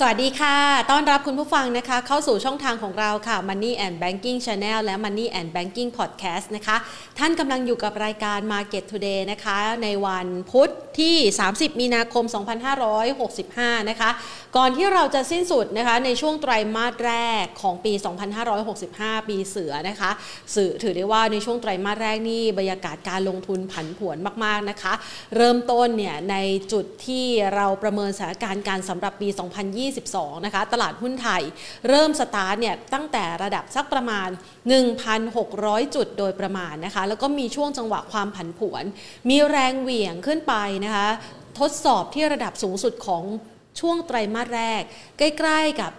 สวัสดีค่ะต้อนรับคุณผู้ฟังนะคะเข้าสู่ช่องทางของเราค่ะ Money and Banking Channel และ Money and Banking Podcast นะคะท่านกำลังอยู่กับรายการ Market Today นะคะในวันพุธที่30มีนาคม2565นะคะก่อนที่เราจะสิ้นสุดนะคะในช่วงไตรมาสแรกของปี2565ปีเสือนะคะถือได้ว่าในช่วงไตรมาสแรกนี่บรรยากาศการลงทุนผันผวนมากๆนะคะเริ่มต้นเนี่ยในจุดที่เราประเมินสถานการณ์การสำหรับปี2022นะคะตลาดหุ้นไทยเริ่มสตาร์ทเนี่ยตั้งแต่ระดับสักประมาณ 1,600 จุดโดยประมาณนะคะแล้วก็มีช่วงจังหวะความผันผวนมีแรงเหวี่ยงขึ้นไปนะคะทดสอบที่ระดับสูงสุดของช่วงไตรมาสแรกใกล้ๆกับ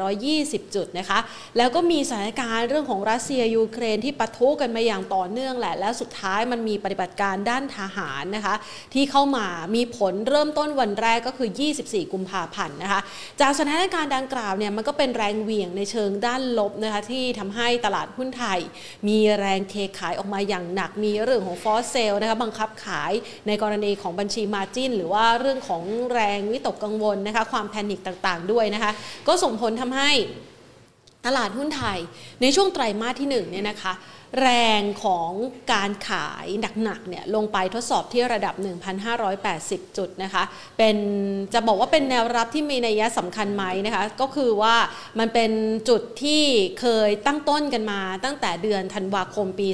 1,720 จุดนะคะแล้วก็มีสถานการณ์เรื่องของรัสเซียยูเครนที่ปะทุกันมาอย่างต่อเนื่องแหละและสุดท้ายมันมีปฏิบัติการด้านทหารนะคะที่เข้ามามีผลเริ่มต้นวันแรกก็คือ24กุมภาพันธ์นะคะจากสถานการณ์ดังกล่าวเนี่ยมันก็เป็นแรงเหวี่ยงในเชิงด้านลบนะคะที่ทำให้ตลาดหุ้นไทยมีแรงเทขายออกมาอย่างหนักมีเรื่องของฟอสเซลนะคะบังคับขายในกรณีของบัญชีมาร์จิ้นหรือว่าเรื่องของแรงวิตกกังวลนะคะความแพนิคต่างๆด้วยนะคะก็ส่งผลทำให้ตลาดหุ้นไทยในช่วงไตรมาสที่1เนี่ยนะคะแรงของการขายหนักๆเนี่ยลงไปทดสอบที่ระดับ 1,580 จุดนะคะเป็นจะบอกว่าเป็นแนวรับที่มีนัยสำคัญไหมนะคะก็คือว่ามันเป็นจุดที่เคยตั้งต้นกันมาตั้งแต่เดือนธันวาคมปี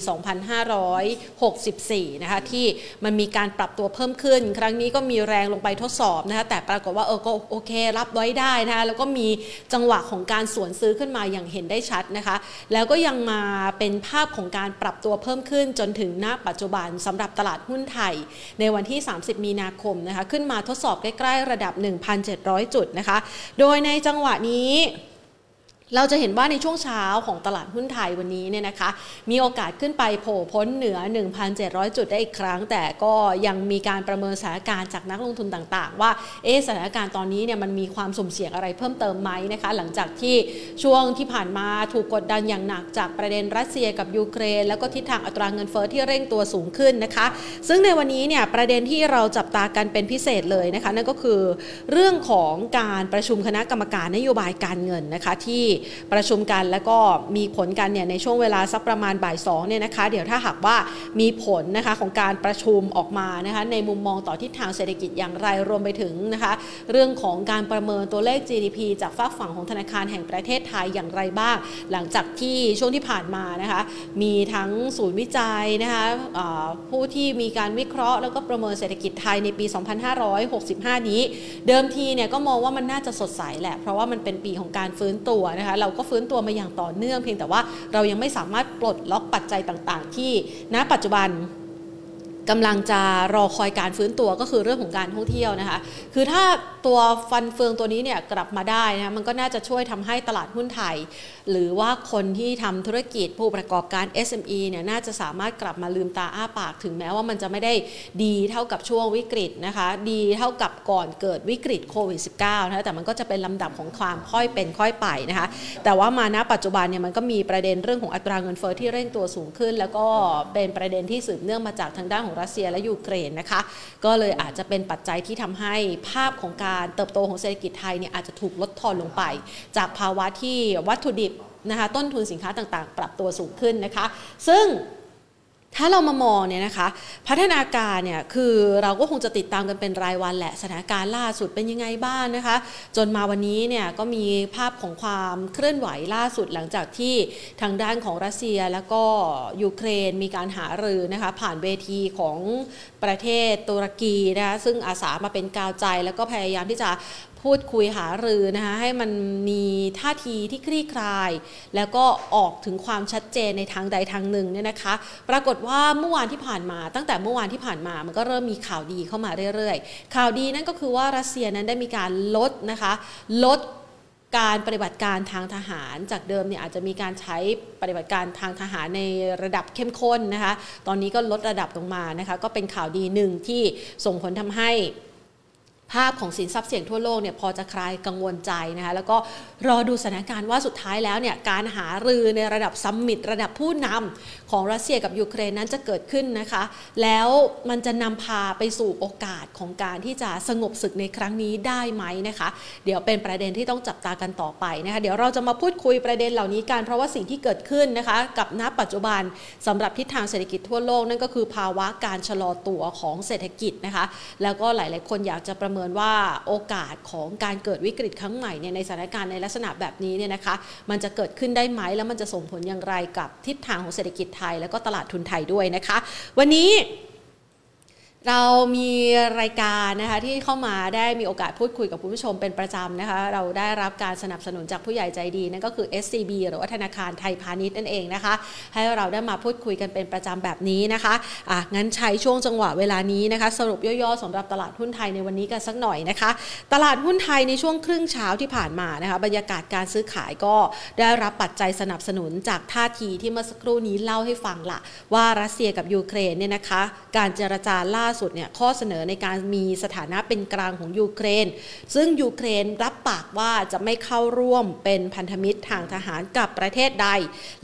2564 นะคะที่มันมีการปรับตัวเพิ่มขึ้นครั้งนี้ก็มีแรงลงไปทดสอบนะคะแต่ปรากฏว่าก็โอเครับไว้ได้นะคะแล้วก็มีจังหวะของการสวนซื้อขึ้นมาอย่างเห็นได้ชัดนะคะแล้วก็ยังมาเป็นภาพของการปรับตัวเพิ่มขึ้นจนถึงณปัจจุบันสำหรับตลาดหุ้นไทยในวันที่30มีนาคมนะคะขึ้นมาทดสอบใกล้ๆระดับ 1,700 จุดนะคะโดยในจังหวะนี้เราจะเห็นว่าในช่วงเช้าของตลาดหุ้นไทยวันนี้เนี่ยนะคะมีโอกาสขึ้นไปโผล่พ้นเหนือ 1,700 จุดได้อีกครั้งแต่ก็ยังมีการประเมินสถานการณ์จากนักลงทุนต่างๆว่าสถานการณ์ตอนนี้เนี่ยมันมีความสุ่มเสี่ยงอะไรเพิ่มเติมไหมนะคะหลังจากที่ช่วงที่ผ่านมาถูกกดดันอย่างหนักจากประเด็นรัสเซียกับยูเครนแล้วก็ทิศทางอัตราเงินเฟ้อที่เร่งตัวสูงขึ้นนะคะซึ่งในวันนี้เนี่ยประเด็นที่เราจับตากันเป็นพิเศษเลยนะคะนั่นก็คือเรื่องของการประชุมคณะกรรมการนโยบายการเงินนะคะที่ประชุมกันแล้วก็มีผลกันเนี่ยในช่วงเวลาสักประมาณบ่ายสองเนี่ยนะคะเดี๋ยวถ้าหากว่ามีผลนะคะของการประชุมออกมานะคะในมุมมองต่อทิศทางเศรษฐกิจอย่างไรรวมไปถึงนะคะเรื่องของการประเมินตัวเลข GDP จากฝากฝั่งของธนาคารแห่งประเทศไทยอย่างไรบ้างหลังจากที่ช่วงที่ผ่านมานะคะมีทั้งศูนย์วิจัยนะคะผู้ที่มีการวิเคราะห์แล้วก็ประเมินเศรษฐกิจไทยในปี 2565 นี้เดิมทีเนี่ยก็มองว่ามันน่าจะสดใสแหละเพราะว่ามันเป็นปีของการฟื้นตัวนะคะเราก็ฟื้นตัวมาอย่างต่อเนื่องเพียงแต่ว่าเรายังไม่สามารถปลดล็อกปัจจัยต่างๆที่ณปัจจุบันกำลังจะรอคอยการฟื้นตัวก็คือเรื่องของการท่องเที่ยวนะคะคือถ้าตัวฟันเฟืองตัวนี้เนี่ยกลับมาได้นะมันก็น่าจะช่วยทำให้ตลาดหุ้นไทยหรือว่าคนที่ทำธุรกิจผู้ประกอบการ SME เนี่ยน่าจะสามารถกลับมาลืมตาอ้าปากถึงแม้ว่ามันจะไม่ได้ดีเท่ากับช่วงวิกฤตนะคะดีเท่ากับก่อนเกิดวิกฤตโควิด -19 นะแต่มันก็จะเป็นลำดับของความค่อยเป็นค่อยไปนะคะแต่ว่ามาณปัจจุบันเนี่ยมันก็มีประเด็นเรื่องของอัตราเงินเฟ้อที่เร่งตัวสูงขึ้นแล้วก็เป็นประเด็นที่สืบเนื่องมาจากทางด้านของรัสเซียและยูเครนนะคะก็เลยอาจจะเป็นปัจจัยที่ทำให้ภาพของการเติบโตของเศรษฐกิจไทยเนี่ยอาจจะถูกลดทอนลงไปจากภาวะที่วัตถุดิบนะคะต้นทุนสินค้าต่างๆปรับตัวสูงขึ้นนะคะซึ่งถ้าเรามามองเนี่ยนะคะพัฒนาการเนี่ยคือเราก็คงจะติดตามกันเป็นรายวันแหละสถานการณ์ล่าสุดเป็นยังไงบ้าง นะคะจนมาวันนี้เนี่ยก็มีภาพของความเคลื่อนไหวล่าสุดหลังจากที่ทางด้านของรัสเซียแล้วก็ยูเครนมีการหารือนะคะผ่านเวทีของประเทศตุรกีนะคะซึ่งอาสามาเป็นกาวใจแล้วก็พยายามที่จะพูดคุยหารือนะคะให้มันมีท่าทีที่คลี่คลายแล้วก็ออกถึงความชัดเจนในทางใดทางหนึ่งเนี่ยนะคะปรากฏว่าตั้งแต่เมื่อวานที่ผ่านมามันก็เริ่มมีข่าวดีเข้ามาเรื่อยๆข่าวดีนั่นก็คือว่ารัสเซียนั้นได้มีการลดการปฏิบัติการทางทหารจากเดิมเนี่ยอาจจะมีการใช้ปฏิบัติการทางทหารในระดับเข้มข้นนะคะตอนนี้ก็ลดระดับลงมานะคะก็เป็นข่าวดีหนึ่งที่ส่งผลทำให้ ภาพของสินทรัพย์เสี่ยงทั่วโลกเนี่ยพอจะคลายกังวลใจนะคะแล้วก็รอดูสถานการณ์ว่าสุดท้ายแล้วเนี่ยการหารือในระดับซัมมิตระดับผู้นำของรัสเซียกับยูเครนนั้นจะเกิดขึ้นนะคะแล้วมันจะนำพาไปสู่โอกาสของการที่จะสงบศึกในครั้งนี้ได้ไหมนะคะเดี๋ยวเป็นประเด็นที่ต้องจับตากันต่อไปนะคะเดี๋ยวเราจะมาพูดคุยประเด็นเหล่านี้กันเพราะว่าสิ่งที่เกิดขึ้นนะคะกับณปัจจุบันสำหรับทิศทางเศรษฐกิจทั่วโลกนั่นก็คือภาวะการชะลอตัวของเศรษฐกิจนะคะแล้วก็หลายๆคนอยากจะประเมินว่าโอกาสของการเกิดวิกฤตครั้งใหม่เนี่ยในสถานการณ์ในลักษณะแบบนี้เนี่ยนะคะมันจะเกิดขึ้นได้ไหมแล้วมันจะส่งผลอย่างไรกับทิศทางของเศรษฐกิจไทยแล้วก็ตลาดทุนไทยด้วยนะคะวันนี้เรามีรายการนะคะที่เข้ามาได้มีโอกาสพูดคุยกับคุณผู้ชมเป็นประจำนะคะเราได้รับการสนับสนุนจากผู้ใหญ่ใจดีนั่นก็คือ SCB หรือว่าธนาคารไทยพาณิชย์นั่นเองนะคะให้เราได้มาพูดคุยกันเป็นประจำแบบนี้นะคะงั้นใช้ช่วงจังหวะเวลานี้นะคะสรุปย่อๆสำหรับตลาดหุ้นไทยในวันนี้กันสักหน่อยนะคะตลาดหุ้นไทยในช่วงครึ่งเช้าที่ผ่านมานะคะบรรยากาศการซื้อขายก็ได้รับปัจจัยสนับสนุนจากท่าทีที่เมื่อสักครู่นี้เล่าให้ฟังละว่ารัสเซียกับยูเครนเนี่ยนะคะการเจรจาล่าสุดเนี่ยข้อเสนอในการมีสถานะเป็นกลางของยูเครนซึ่งยูเครนรับปากว่าจะไม่เข้าร่วมเป็นพันธมิตรทางทหารกับประเทศใด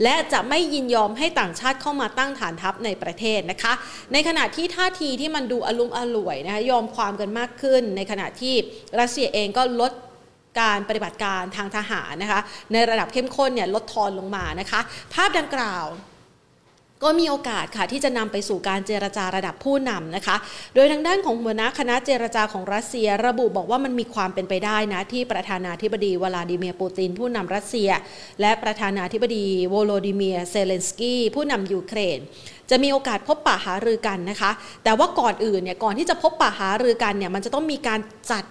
และจะไม่ยินยอมให้ต่างชาติเข้ามาตั้งฐานทัพในประเทศนะคะในขณะที่ท่าทีที่มันดูอลุ่มอล่วยนะคะยอมความกันมากขึ้นในขณะที่รัสเซียเองก็ลดการปฏิบัติการทางทหารนะคะในระดับเข้มข้นเนี่ยลดทอนลงมานะคะภาพดังกล่าวก็มีโอกาสค่ะที่จะนำไปสู่การเจรจาระดับผู้นำนะคะโดยทางด้านของหัวหน้าคณะเจรจาของรัสเซียระบุบอกว่ามันมีความเป็นไปได้นะที่ประธานาธิบดีวลาดิเมียร์ปูตินผู้นำรัสเซียและประธานาธิบดีโวโลดิเมียร์เซเลนสกี้ผู้นำยูเครนจะมีโอกาสพบปะหารือกันนะคะแต่ว่าก่อนอื่นเนี่ยก่อนที่จะพบปะหารือกันเนี่ยมันจะต้องมีการจัด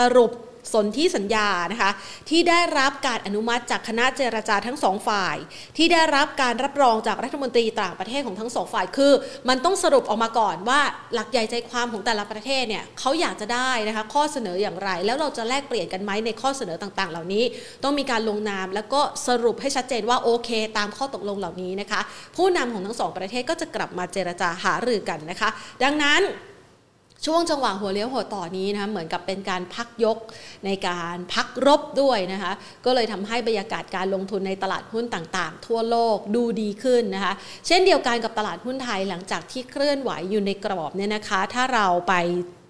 สรุปสนธิสัญญานะคะที่ได้รับการอนุมัติจากคณะเจรจาทั้งสองฝ่ายที่ได้รับการรับรองจากรัฐมนตรีต่างประเทศของทั้งสองฝ่ายคือมันต้องสรุปออกมาก่อนว่าหลักใหญ่ใจความของแต่ละประเทศเนี่ยเขาอยากจะได้นะคะข้อเสนออย่างไรแล้วเราจะแลกเปลี่ยนกันไหมในข้อเสนอต่างๆเหล่านี้ต้องมีการลงนามแล้วก็สรุปให้ชัดเจนว่าโอเคตามข้อตกลงเหล่านี้นะคะผู้นำของทั้งสองประเทศก็จะกลับมาเจรจาหารือกันนะคะดังนั้นช่วงจังหวะหัวเลี้ยวหัวต่อนี้นะคะเหมือนกับเป็นการพักยกในการพักรบด้วยนะคะก็เลยทำให้บรรยากาศการลงทุนในตลาดหุ้นต่างๆทั่วโลกดูดีขึ้นนะคะเช่นเดียวกันกับตลาดหุ้นไทยหลังจากที่เคลื่อนไหวอยู่ในกรอบเนี่ยนะคะถ้าเราไป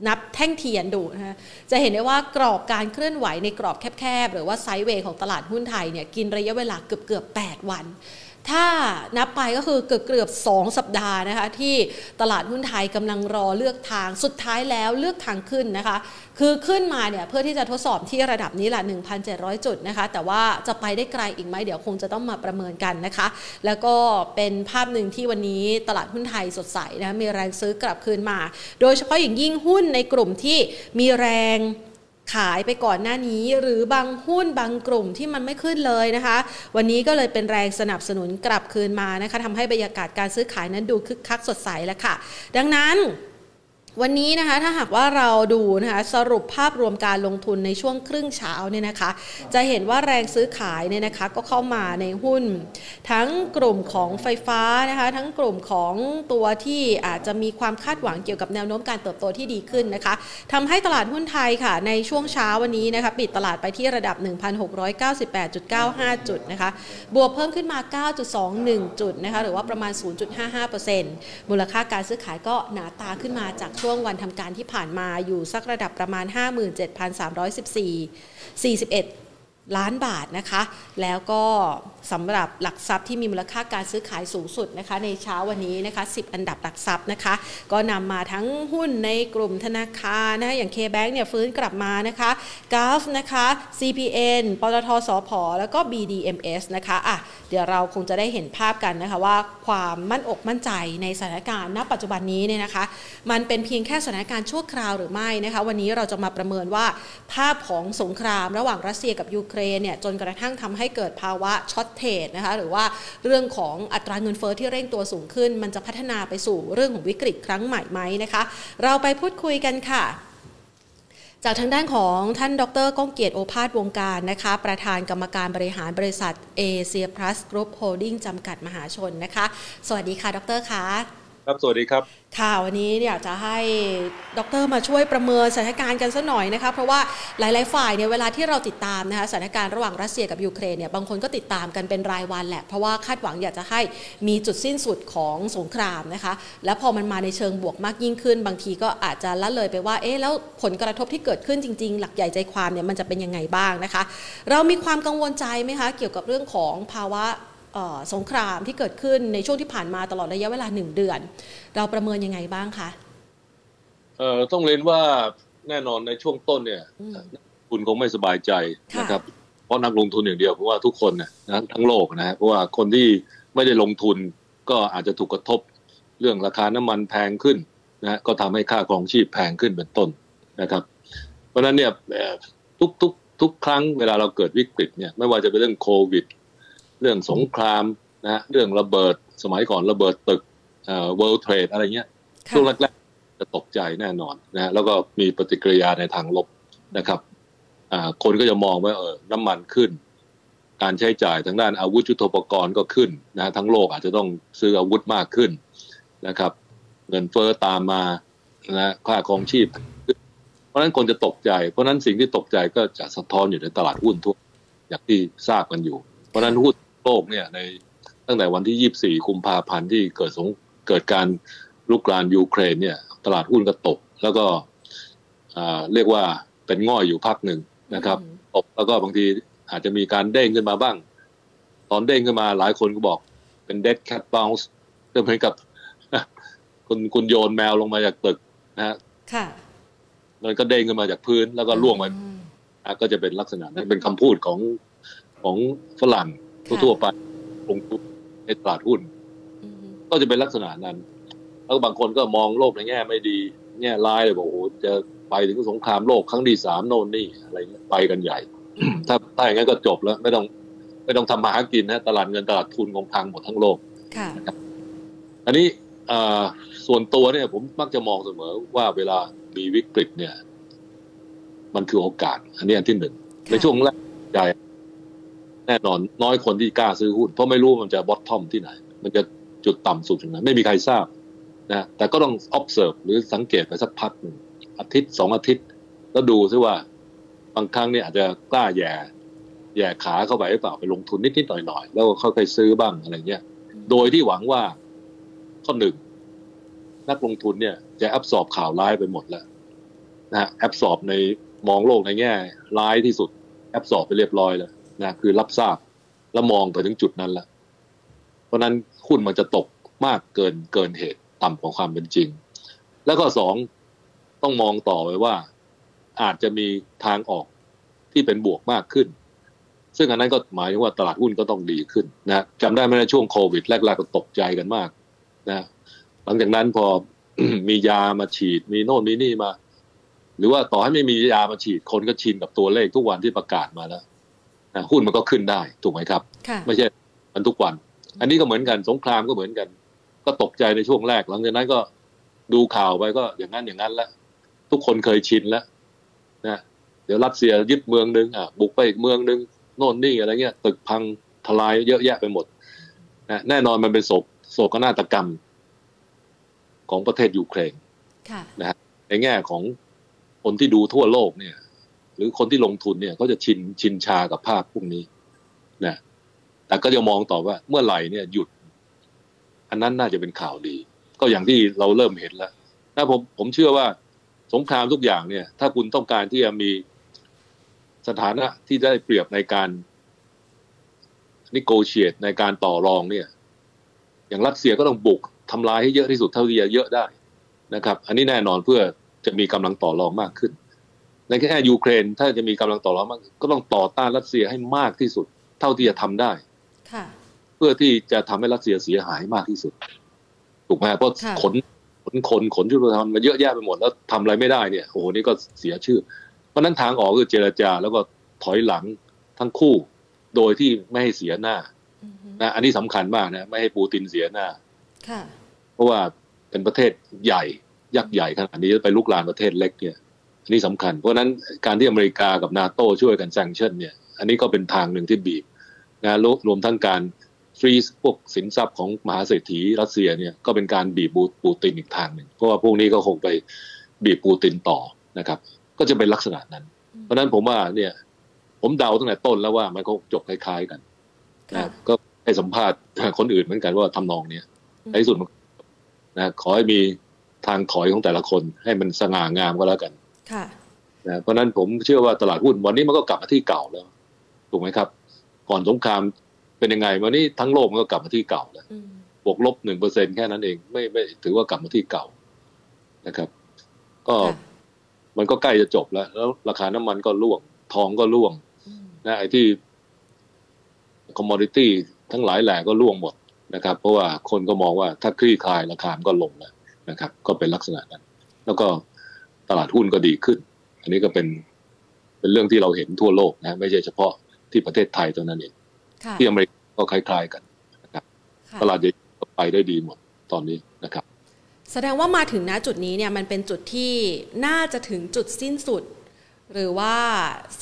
นับแท่งเทียนดูนะคะจะเห็นได้ว่ากรอบการเคลื่อนไหวในกรอบแคบๆหรือว่าไซด์เวย์ของตลาดหุ้นไทยเนี่ยกินระยะเวลาเกือบ8วันถ้านับไปก็คือเกือบ2 สัปดาห์นะคะที่ตลาดหุ้นไทยกำลังรอเลือกทางสุดท้ายแล้วเลือกทางขึ้นนะคะคือขึ้นมาเนี่ยเพื่อที่จะทดสอบที่ระดับนี้ละ 1,700 จุดนะคะแต่ว่าจะไปได้ไกลอีกไหมเดี๋ยวคงจะต้องมาประเมินกันนะคะแล้วก็เป็นภาพหนึ่งที่วันนี้ตลาดหุ้นไทยสดใสนะมีแรงซื้อกลับคืนมาโดยเฉพาะอย่างยิ่งหุ้นในกลุ่มที่มีแรงขายไปก่อนหน้านี้หรือบางหุ้นบางกลุ่มที่มันไม่ขึ้นเลยนะคะวันนี้ก็เลยเป็นแรงสนับสนุนกลับคืนมานะคะทำให้บรรยากาศการซื้อขายนั้นดูคึกคักสดใสแล้วค่ะดังนั้นวันนี้นะคะถ้าหากว่าเราดูนะคะสรุปภาพรวมการลงทุนในช่วงครึ่งเช้าเนี่ยนะคะจะเห็นว่าแรงซื้อขายเนี่ยนะคะก็เข้ามาในหุ้นทั้งกลุ่มของไฟฟ้านะคะทั้งกลุ่มของตัวที่อาจจะมีความคาดหวังเกี่ยวกับแนวโน้มการเติบโตที่ดีขึ้นนะคะทำให้ตลาดหุ้นไทยค่ะในช่วงเช้าวันนี้นะคะปิดตลาดไปที่ระดับ 1,698.95 จุดนะคะบวกเพิ่มขึ้นมา 9.21 จุดนะคะหรือว่าประมาณ 0.55% มูลค่าการซื้อขายก็หนาตาขึ้นมาจากช่วงวันทำการที่ผ่านมาอยู่สักระดับประมาณ 57,341 ล้านบาทนะคะแล้วก็สำหรับหลักทรัพย์ที่มีมูลค่าการซื้อขายสูงสุดนะคะในเช้าวันนี้นะคะ10อันดับหลักทรัพย์นะคะก็นำมาทั้งหุ้นในกลุ่มธนาคารนะอย่าง K-Bank เนี่ยฟื้นกลับมานะคะกราฟนะคะ CPN ปตท.สผ.แล้วก็ BDMs นะคะเดี๋ยวเราคงจะได้เห็นภาพกันนะคะว่าความมั่นอกมั่นใจในสถานการณ์ณปัจจุบันนี้เนี่ยนะคะมันเป็นเพียงแค่สถานการณ์ชั่วคราวหรือไม่นะคะวันนี้เราจะมาประเมินว่าภาพของสงครามระหว่างรัสเซียกับยูเครนเนี่ยจนกระทั่งทำให้เกิดภาวะช็อตเทรดนะคะหรือว่าเรื่องของอัตราเงินเฟ้อที่เร่งตัวสูงขึ้นมันจะพัฒนาไปสู่เรื่องของวิกฤตครั้งใหม่ไหมนะคะเราไปพูดคุยกันค่ะจากทางด้านของท่านดร.ก้องเกียรติโอภาสวงการนะคะประธานกรรมการบริหารบริษัทเอเชียพลัสกรุ๊ปโฮลดิ้งจำกัดมหาชนนะคะสวัสดีค่ะดร.คะส ครับสวัสดีครับค่ะวันนี้อยากจะให้ดร.มาช่วยประเมินสถานการณ์กันสักหน่อยนะคะเพราะว่าหลายๆฝ่ายเนี่ยเวลาที่เราติดตามนะคะสถานการณ์ระหว่างรัสเซียกับยูเครนเนี่ยบางคนก็ติดตามกันเป็นรายวันแหละเพราะว่าคาดหวังอยากจะให้มีจุดสิ้นสุดของสงครามนะคะแล้วพอมันมาในเชิงบวกมากยิ่งขึ้นบางทีก็อาจจะละเลยไปว่าเอ๊ะแล้วผลกระทบที่เกิดขึ้นจริงๆหลักใหญ่ใจความเนี่ยมันจะเป็นยังไงบ้างนะคะเรามีความกังวลใจไหมคะเกี่ยวกับเรื่องของภาวะสงครามที่เกิดขึ้นในช่วงที่ผ่านมาตลอดระยะเวลา1เดือนเราประเมินยังไงบ้างคะต้องเรียนว่าแน่นอนในช่วงต้นเนี่ยคุณคงไม่สบายใจนะครับเพราะนักลงทุนอย่างเดียวเพราะว่าทุกคนนะทั้งโลกนะเพราะว่าคนที่ไม่ได้ลงทุนก็อาจจะถูกกระทบเรื่องราคาน้ำมันแพงขึ้นนะก็ทำให้ค่าครองชีพแพงขึ้นเป็นต้นนะครับเพราะนั้นเนี่ยทุกครั้งเวลาเราเกิดวิกฤตเนี่ยไม่ว่าจะเป็นเรื่องโควิดเรื่องสงครามนะเรื่องระเบิดสมัยก่อนระเบิดตึกWorld Trade อะไรเงี้ยช่วงแรกๆจะตกใจแน่นอนนะแล้วก็มีปฏิกิริยาในทางลบนะครับคนก็จะมองว่าน้ำมันขึ้นการใช้จ่ายทางด้านอาวุธยุทโธปกรณ์ก็ขึ้นนะทั้งโลกอาจจะต้องซื้ออาวุธมากขึ้นนะครับเงินเฟ้อตามมานะค่าครองชีพเพราะนั้นคนจะตกใจเพราะนั้นสิ่งที่ตกใจก็จะสะท้อนอยู่ในตลาดหุ้นทั่วอย่างที่ทราบกันอยู่เพราะนั้นหุ้นโลกเนี่ยในตั้งแต่วันที่24กุมภาพันธ์ที่เกิดการลุกลามยูเครนเนี่ยตลาดหุ้นก็ตกแล้วก็เรียกว่าเป็นง่อยอยู่พักหนึ่งนะครับตกแล้วก็บางทีอาจจะมีการเด้งขึ้นมาบ้างตอนเด้งขึ้นมาหลายคนก็บอกเป็น dead cat bounce ก็เหมือนกับคุณโยนแมวลงมาจากตึกนะฮะค่ะมันก็เด้งขึ้นมาจากพื้นแล้วก็ล่วงไปก็จะเป็นลักษณะนั้นเป็นคำพูดของฝรั่งทั่วไปลงทุนในตลาดหุ้นก็จะเป็นลักษณะนั้นแล้วบางคนก็มองโลกในแง่ไม่ดีแง่ร้ายเลยบอกโอ้โหจะไปถึงสงครามโลกครั้งที่3โน่นนี่อะไรเงี้ยไปกันใหญ่ ถ้าอย่างงั้นก็จบแล้วไม่ต้องทำมาหากินนะตลาดเงินตลาดทุนของพังหมดทั้งโลกค่ะอันนี้ส่วนตัวเนี่ยผมมักจะมองเสมอว่าเวลามีวิกฤตเนี่ยมันคือโอกาสอันนี้อันที่1ในช่วงแรกใหญ่แน่นอนน้อยคนที่กล้าซื้อหุ้นเพราะไม่รู้มันจะบอททอมที่ไหนมันจะจุดต่ำสุดตรงไหนไม่มีใครทราบนะแต่ก็ต้อง observe หรือสังเกตไปสักพักนึงอาทิตย์2อาทิตย์แล้วดูซิว่าบางครั้งเนี่ยอาจจะกล้าแย่ขาเข้าไปหรือเปล่าไปลงทุนนิดๆหน่อยๆแล้วก็ค่อยๆซื้อบ้างอะไรเงี้ยโดยที่หวังว่าข้อ1 นักลงทุนเนี่ยจะแอบสอบข่าวร้ายไปหมดแล้วนะแอบสอบในมองโลกในแง่ร้ายที่สุดแอบสอบไปเรียบร้อยแล้วนะคือรับทราบแล้วมองไปถึงจุดนั้นแล้วเพราะนั้นหุ้นมันจะตกมากเกินเหตุต่ำกว่าความเป็นจริงแล้วก็2ต้องมองต่อไปว่าอาจจะมีทางออกที่เป็นบวกมากขึ้นซึ่งอันนั้นก็หมายถึงว่าตลาดหุ้นก็ต้องดีขึ้นนะจำได้ไหมในช่วงโควิดแรกๆก็ตกใจกันมากนะหลังจากนั้นพอ มียามาฉีดมีโน่นมีนี่มาหรือว่าต่อให้ไม่มียามาฉีดคนก็ชินกับตัวเลขทุกวันที่ประกาศมาแล้วหุ้นมันก็ขึ้นได้ถูกไหมครับไม่ใช่มันทุกวันอันนี้ก็เหมือนกันสงครามก็เหมือนกันก็ตกใจในช่วงแรกหลังจากนั้นก็ดูข่าวไปก็อย่างนั้นแล้วทุกคนเคยชินแล้วนะเดี๋ยวรัสเซียยึดเมืองนึงบุกไปอีกเมืองนึงโน่นนี่อะไรเงี้ยตึกพังทลายเยอะแยะไปหมดนะแน่นอนมันเป็นโศกนาฏกรรมของประเทศยูเครนนะในแง่ของคนที่ดูทั่วโลกเนี่ยหรือคนที่ลงทุนเนี่ยเขาจะชินชากับภาพพวกนี้นะแต่ก็จะมองต่อว่าเมื่อไหร่เนี่ยหยุดอันนั้นน่าจะเป็นข่าวดีก็อย่างที่เราเริ่มเห็นแล้วนะผมเชื่อว่าสงครามทุกอย่างเนี่ยถ้าคุณต้องการที่จะมีสถานะที่ได้เปรียบในการnegotiateในการต่อรองเนี่ยอย่างรัสเซียก็ต้องบุกทำลายให้เยอะที่สุดเท่าที่จะเยอะได้นะครับอันนี้แน่นอนเพื่อจะมีกำลังต่อรองมากขึ้นในแค่ยูเครนถ้าจะมีกำลังต่อรองมากก็ต้องต่อต้านรัสเซียให้มากที่สุดเท่าที่จะทำได้เพื่อที่จะทำให้รัสเซียเสียหายมากที่สุดถูกไหมเพราะขนยุทโธปกรณ์มาเยอะแยะไปหมดแล้วทำอะไรไม่ได้เนี่ยโอ้โหนี่ก็เสียชื่อเพราะนั้นทางออกคือเจรจาแล้วก็ถอยหลังทั้งคู่โดยที่ไม่ให้เสียหน้านะอันนี้สำคัญมากนะไม่ให้ปูตินเสียหน้าเพราะว่าเป็นประเทศใหญ่ยักษ์ใหญ่ขนาดนี้ไปลุกลามประเทศเล็กเนี่ยนี่สำคัญเพราะนั้นการที่อเมริกากับนาโต้ช่วยกันแซงชั่นเนี่ยอันนี้ก็เป็นทางหนึ่งที่บีบนะรวมทั้งการ ฟรีซพวกสินทรัพย์ของมหาเศรษฐีรัสเซียเนี่ยก็เป็นการบีบปูตินอีกทางหนึ่งเพราะว่าพวกนี้ก็คงไปบีบปูตินต่อนะครับก็จะเป็นลักษณะนั้นเพราะนั้นผมว่าเนี่ยผมเดาตั้งแต่ต้นแล้วว่ามันก็จบคล้ายๆกันนะก็ให้สัมภาษณ์คนอื่นเหมือนกันว่าทำนองเนี้ยในที่สุดนะขอให้มีทางถอยของแต่ละคนให้มันสง่างามก็แล้วกันนะเพราะนั้นผมเชื่อว่าตลาดหุ้นวันนี้มันก็กลับมาที่เก่าแล้วถูกไหมครับก่อนสงครามเป็นยังไงวันนี้ทั้งโลกมันก็กลับมาที่เก่าแล้วบวกลบ 1% แค่นั้นเองไม่ถือว่ากลับมาที่เก่านะครับก็มันก็ใกล้จะจบแล้วแล้วราคาน้ำมันก็ร่วงทองก็ร่วงนะไอ้ที่คอมมอดิตี้ทั้งหลายแหล่ก็ร่วงหมดนะครับเพราะว่าคนก็มองว่าถ้าคลี่คลายราคามันก็ลงแล้วนะครับก็เป็นลักษณะนั้นแล้วก็ตลาดหุ้นก็ดีขึ้นอันนี้ก็เป็นเรื่องที่เราเห็นทั่วโลกนะไม่ใช่เฉพาะที่ประเทศไทยเท่านั้นเองที่อเมริกาก็คล้ายๆกันนะครับตลาดใหญ่ก็ไปได้ดีหมดตอนนี้นะครับแสดงว่ามาถึงณจุดนี้เนี่ยมันเป็นจุดที่น่าจะถึงจุดสิ้นสุดหรือว่า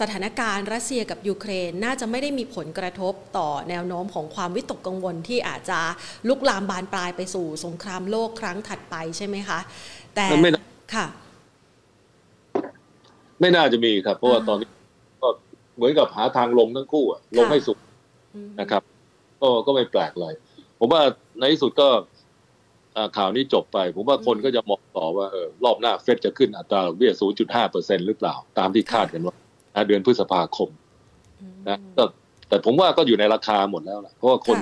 สถานการณ์รัสเซียกับยูเครนน่าจะไม่ได้มีผลกระทบต่อแนวโน้มของความวิตกกังวลที่อาจจะลุกลามบานปลายไปสู่สงครามโลกครั้งถัดไปใช่ไหมคะแต่ค่ะไม่น่าจะมีครับเพราะว่าตอนนี้ก็เหมือนกับหาทางลงทั้งคู่ลงให้สุดนะครับก็ไม่แปลกเลยผมว่าในที่สุดก็ข่าวนี้จบไปผมว่าคนก็จะมองต่อว่ารอบหน้าเฟดจะขึ้นอัตราดอกเบี้ย 0.5% หรือเปล่าตามที่คาดกันว่าเดือนพฤษภาคมนะแต่ผมว่าก็อยู่ในราคาหมดแล้วล่ะเพราะว่าคน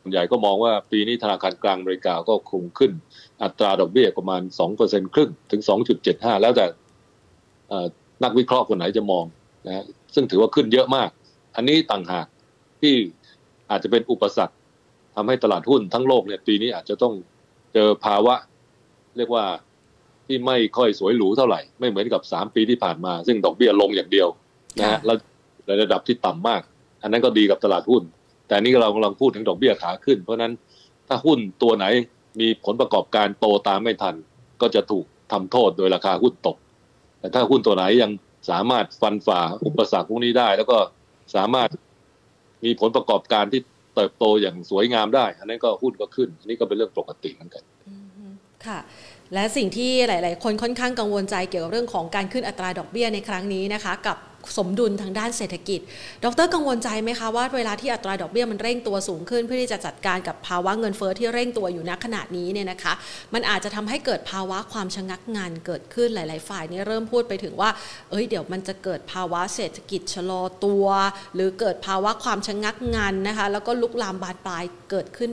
ส่วนใหญ่ก็มองว่าปีนี้ธนาคารกลางอเมริกาก็คงขึ้นอัตราดอกเบี้ยประมาณ 2% ครึ่งถึง 2.75 แล้วแต่นักวิเคราะห์คนไหนจะมองนะซึ่งถือว่าขึ้นเยอะมากอันนี้ต่างหากที่อาจจะเป็นอุปสรรคทำให้ตลาดหุ้นทั้งโลกเนี่ยปีนี้อาจจะต้องเจอภาวะเรียกว่าที่ไม่ค่อยสวยหรูเท่าไหร่ไม่เหมือนกับ3ปีที่ผ่านมาซึ่งดอกเบี้ยลงอย่างเดียวนะฮะแล้วระดับที่ต่ำมากอันนั้นก็ดีกับตลาดหุ้นแต่นี่เรากำลังพูดถึงดอกเบี้ยขาขึ้นเพราะนั้นถ้าหุ้นตัวไหนมีผลประกอบการโตตามไม่ทันก็จะถูกทำโทษโดยราคาหุ้นตกแต่ถ้าหุ้นตัวไหนยังสามารถฟันฝ่าอุปสรรคพวกนี้ได้แล้วก็สามารถมีผลประกอบการที่เติบโตอย่างสวยงามได้อันนั้นก็หุ้นก็ขึ้นนี่ก็เป็นเรื่องปกติเหมือนกันค่ะและสิ่งที่หลายๆคนค่อนข้างกังวลใจเกี่ยวกับเรื่องของการขึ้นอัตราดอกเบี้ยในครั้งนี้นะคะกับสมดุลทางด้านเศรษฐกิจดร.กังวลใจไหมคะว่าเวลาที่อัตราดอกเบี้ยมันเร่งตัวสูงขึ้นเพื่อที่จะจัดการกับภาวะเงินเฟ้อที่เร่งตัวอยู่ณขณะนี้เนี่ยนะคะมันอาจจะทำให้เกิดภาวะความชะงักงันเกิดขึ้นหลายๆฝ่ายนี่เริ่มพูดไปถึงว่าเดี๋ยวมันจะเกิดภาวะเศรษฐกิจชะลอตัวหรือเกิดภาวะความชะงักงันนะคะแล้วก็ลุกลามบานปลายเกิดขึ้น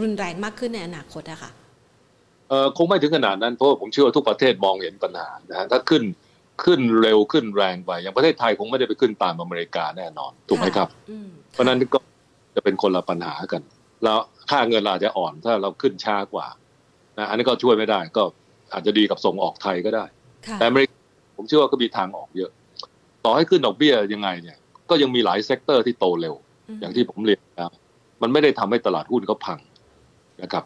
รุนแรงมากขึ้นในอนาคตนะคะคงไม่ถึงขนาดนั้นเพราะผมเชื่อว่าทุกประเทศมองเห็นปัญหานะถ้าขึ้นเร็วขึ้นแรงไปอย่างประเทศไทยคงไม่ได้ไปขึ้นตามอเมริกาแน่นอนถูกไหมครับเพราะนั้นก็จะเป็นคนละปัญหากันแล้วค่าเงินเราอาจจะอ่อนถ้าเราขึ้นช้ากว่านะอันนี้ก็ช่วยไม่ได้ก็อาจจะดีกับส่งออกไทยก็ได้แต่อเมริกาผมเชื่อว่าก็มีทางออกเยอะต่อให้ขึ้นดอกเบี้ยยังไงเนี่ยก็ยังมีหลายเซกเตอร์ที่โตเร็วอย่างที่ผมเรียนนะมันไม่ได้ทำให้ตลาดหุ้นเขาพังนะครับ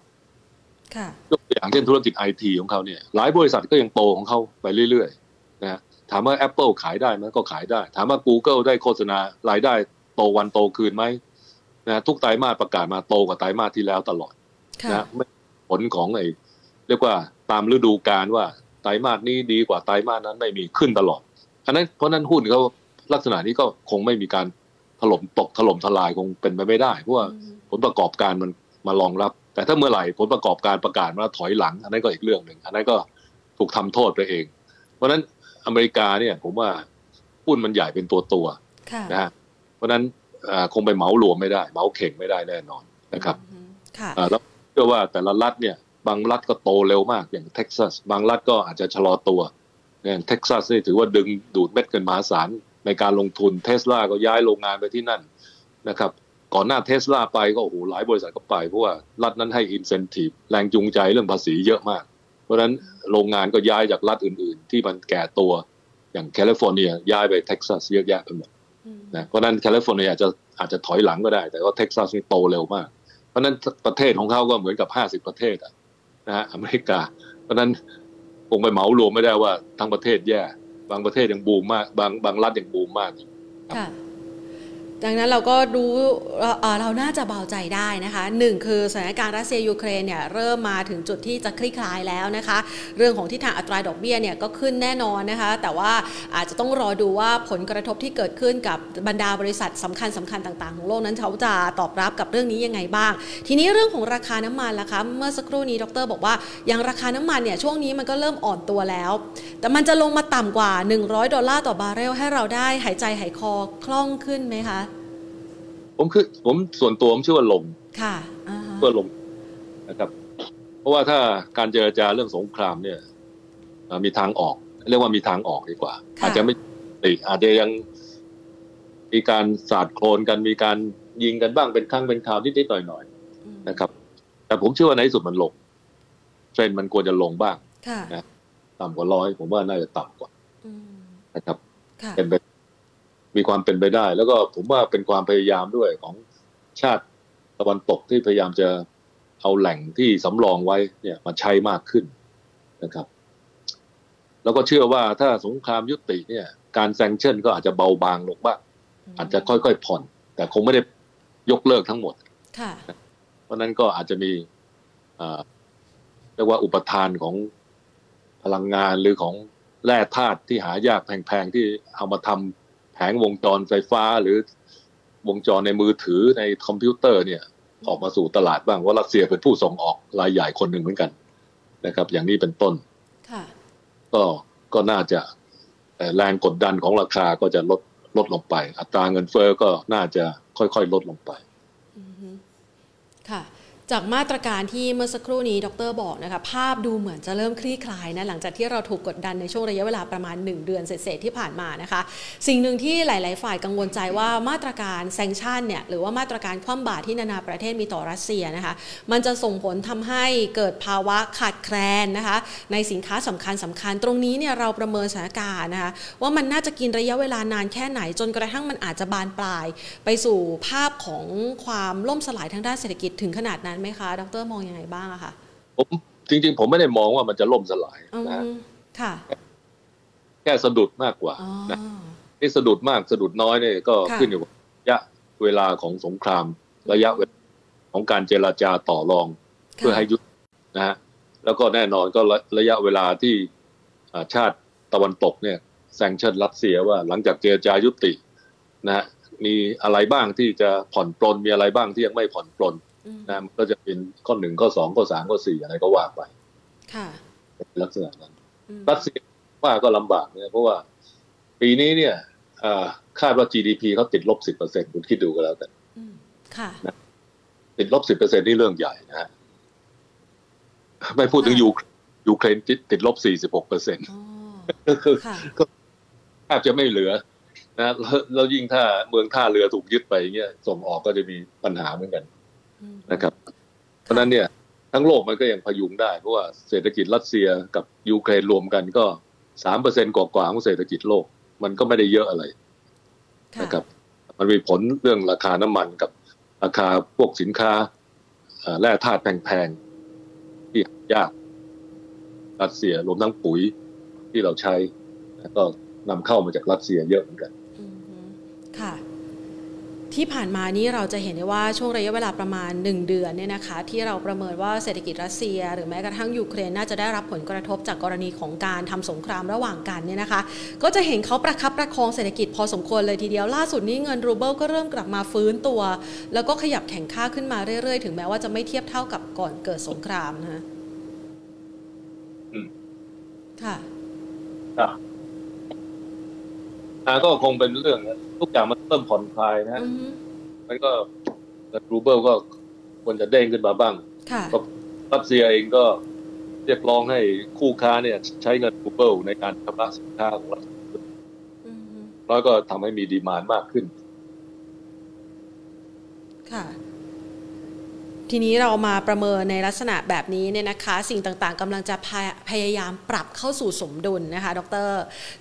ยกตัวอย่างเช่นธุรกิจ IT ของเขาเนี่ยหลายบริษัทก็ยังโตของเขาไปเรื่อยๆนะถามว่า Apple ขายได้มั้ยก็ขายได้ถามว่า Google ได้โฆษณารายได้โตวันโตคืนมั้ยนะทุกไตรมาสประกาศมาโตกว่าไตรมาสที่แล้วตลอดนะผลของเรียกว่าตามฤดูกาลว่าไตรมาสนี้ดีกว่าไตรมาสนั้นไม่มีขึ้นตลอดอันนั้นเพราะนั้นหุ้นเขาลักษณะนี้ก็คงไม่มีการถล่มทลายคงเป็นไปไม่ได้เพราะว่าผลประกอบการมันมารองรับแต่ถ้าเมื่อไหร่ผลประกอบการประกาศมาถอยหลังอันนั้นก็อีกเรื่องนึงอันนั้นก็ถูกทำโทษไปเองเพราะนั้นอเมริกาเนี่ยผมว่าหุ้นมันใหญ่เป็นตัวๆนะฮะเพราะนั้นคงไปเหมารวมไม่ได้เหมาเข่งไม่ได้แน่นอนนะครับแล้วเชื่อว่าแต่ละรัฐเนี่ยบางรัฐก็โตเร็วมากอย่างเท็กซัสบางรัฐก็อาจจะชะลอตัวอย่างเท็กซัสนี่ถือว่าดึงดูดเม็ดเงินมหาศาลในการลงทุน Tesla ก็ย้ายโรงงานไปที่นั่นนะครับก่อนหน้า Tesla ไปก็หลายบริษัทก็ไปเพราะว่ารัฐนั้นให้ incentive แรงจูงใจเรื่องภาษีเยอะมากเพราะฉะนั้นโรงงานก็ย้ายจากรัฐอื่นๆที่มันแก่ตัวอย่างแคลิฟอร์เนียย้ายไปเท็กซัสเยอะแยะไปหมดนะเพราะนั้นแคลิฟอร์เนียอาจจะถอยหลังก็ได้แต่ว่าเท็กซัสนี่โตเร็วมากเพราะนั้นประเทศของเขาก็เหมือนกับ50ประเทศนะฮะอเมริกาเพราะนั้นคงไปเหมารวมไม่ได้ว่าทั้งประเทศแย่บางประเทศยังบูมมากบางรัฐยังบูมมาก ดังนั้นเราก็รู้เราน่าจะเบาใจได้นะคะหนึ่งคือสถานการณ์รัสเซียยูเครนเนี่ยเริ่มมาถึงจุดที่จะคลี่คลายแล้วนะคะเรื่องของทิศทางอัตราดอกเบี้ยเนี่ยก็ขึ้นแน่นอนนะคะแต่ว่าอาจจะต้องรอดูว่าผลกระทบที่เกิดขึ้นกับบรรดาบริษัทสำคัญต่างๆของโลกนั้นเขาจะตอบรับกับเรื่องนี้ยังไงบ้างทีนี้เรื่องของราคาน้ำมันล่ะคะเมื่อสักครู่นี้ดร.บอกว่าอย่างราคาน้ำมันเนี่ยช่วงนี้มันก็เริ่มอ่อนตัวแล้วแต่มันจะลงมาต่ำกว่า$100ต่อบาร์เรลให้เราได้หายใจหายคอคล่องขึ้นไหมคะผมส่วนตัวผมเชื่อว่าลงค่ะเพื่อลงนะครับเพราะว่าถ้าการเจรจาเรื่องสงครามเนี่ยมีทางออกเรียกว่ามีทางออกดีกว่าอาจจะไม่อาจจะยังมีการสาดโคลนกันมีการยิงกันบ้างเป็นครั้งเป็นคราวนิดๆหน่อยๆนะครับแต่ผมเชื่อว่าในที่สุดมันลงเทรนด์มันควรจะลงบ้างนะต่ำกว่า100ผมว่าน่าจะต่ำกว่านะครับเป็นไปมีความเป็นไปได้แล้วก็ผมว่าเป็นความพยายามด้วยของชาติตะวันตกที่พยายามจะเอาแหล่งที่สำรองไว้เนี่ยมาใช้มากขึ้นนะครับแล้วก็เชื่อว่าถ้าสงครามยุติเนี่ยการแซงชั่นก็อาจจะเบาบางลงบ้างอาจจะค่อยๆผ่อนแต่คงไม่ได้ยกเลิกทั้งหมดเพราะนั้นก็อาจจะมีเรียกว่าอุปทานของพลังงานหรือของแร่ธาตุที่หายากแพงๆที่เอามาทำแผงวงจรไฟฟ้าหรือวงจรในมือถือในคอมพิวเตอร์เนี่ยออกมาสู่ตลาดบ้างว่ารัสเซียเป็นผู้ส่งออกรายใหญ่คนหนึ่งเหมือนกันนะครับอย่างนี้เป็นต้นก็น่าจะแรงกดดันของราคาก็จะลดลงไปอัตราเงินเฟ้อก็น่าจะค่อยๆลดลงไปค่ะจากมาตรการที่เมื่อสักครู่นี้ดร.บอกนะคะภาพดูเหมือนจะเริ่มคลี่คลายนะหลังจากที่เราถูกกดดันในช่วงระยะเวลาประมาณ1เดือนเศษๆที่ผ่านมานะคะสิ่งหนึ่งที่หลายๆฝ่ายกังวลใจว่ามาตรการแซงชั่นเนี่ยหรือว่ามาตรการคว่ำบาตรที่นานาประเทศมีต่อรัสเซียนะคะมันจะส่งผลทำให้เกิดภาวะขาดแคลนนะคะในสินค้าสำคัญตรงนี้เนี่ยเราประเมินสถานการณ์นะคะว่ามันน่าจะกินระยะเวลานานแค่ไหนจนกระทั่งมันอาจจะบานปลายไปสู่ภาพของความล่มสลายทางด้านเศรษฐกิจถึงขนาดนั้นไหมคะดร.มองยังไงบ้างอะคะผมจริงๆผมไม่ได้มองว่ามันจะล่มสลายนะค่ะแค่สะดุดมากกว่านะที่สะดุดมากสะดุดน้อยเนี่ยก็ขึ้นอยู่กับระยะเวลาของสงครามระยะเวลาของการเจรจาต่อรองเพื่อให้ยุตินะฮะแล้วก็แน่นอนก็ระยะเวลาที่ชาติตะวันตกเนี่ยแซงชั่นรัสเซียว่าหลังจากเจรจายุตินะฮะมีอะไรบ้างที่จะผ่อนปลนมีอะไรบ้างที่ยังไม่ผ่อนปลนนะมันก็จะเป็นข้อ1ข้อ2ข้อ3ข้อ4อะไรก็ว่าไปค่ะลักษณะนั้นรัสเซียว่าก็ลำบากนะเพราะว่าปีนี้เนี่ยคาดว่า GDP เขาติดลบ 10% คุณคิดดูก็แล้วกันค่ะนะติดลบ 10% นี่เรื่องใหญ่นะฮะไม่พูดถึงยูเครนติดลบ 46% ก็แทบจะไม่เหลือนะแล้วยิ่งถ้าเมืองท่าเรือถูกยึดไปอย่างเงี้ยส่งออกก็จะมีปัญหาเหมือนกันนะครับเพราะฉะนั้นเนี่ยทั้งโลกมันก็ยังพยุงได้เพราะว่าเศรษฐกิจรัสเซียกับยูเครนรวมกันก็ 3% กว่าๆของเศรษฐกิจโลกมันก็ไม่ได้เยอะอะไรนะครับมันมีผลเรื่องราคาน้ำมันกับราคาพวกสินค้าแร่ธาตุแพงๆที่ยากรัสเซียรวมทั้งปุ๋ยที่เราใช้ก็นำเข้ามาจากรัสเซียเยอะเหมือนกันค่ะที่ผ่านมานี้เราจะเห็นได้ว่าช่วงระยะเวลาประมาณ1เดือนเนี่ยนะคะที่เราประเมินว่าเศรษฐกิจรัสเซียหรือแม้กระทั่งยูเครนน่าจะได้รับผลกระทบจากกรณีของการทำสงครามระหว่างกันเนี่ยนะคะก็จะเห็นเขาประคับประคองเศรษฐกิจพอสมควรเลยทีเดียวล่าสุดนี้เงินรูเบิลก็เริ่มกลับมาฟื้นตัวแล้วก็ขยับแข็งค่าขึ้นมาเรื่อยๆถึงแม้ว่าจะไม่เทียบเท่ากับก่อนเกิดสงครามนะฮะค่ะก็คงเป็นเรื่องทุกอย่างมันเริ่มผ่อนคลายนะมันก็รูเบิลก็ควรจะเด้งขึ้นมาบ้างก็รัสเซียเองก็เรียกร้องให้คู่ค้าเนี่ยใช้เงินรูเบิลในการชำระสินค้าของรัสเซียแล้วก็ทำให้มีดีมานด์มากขึ้น ทีนี้เรามาประเมินในลักษณะแบบนี้เนี่ยนะคะสิ่งต่างๆกำลังจะพยายามปรับเข้าสู่สมดุลนะคะดร.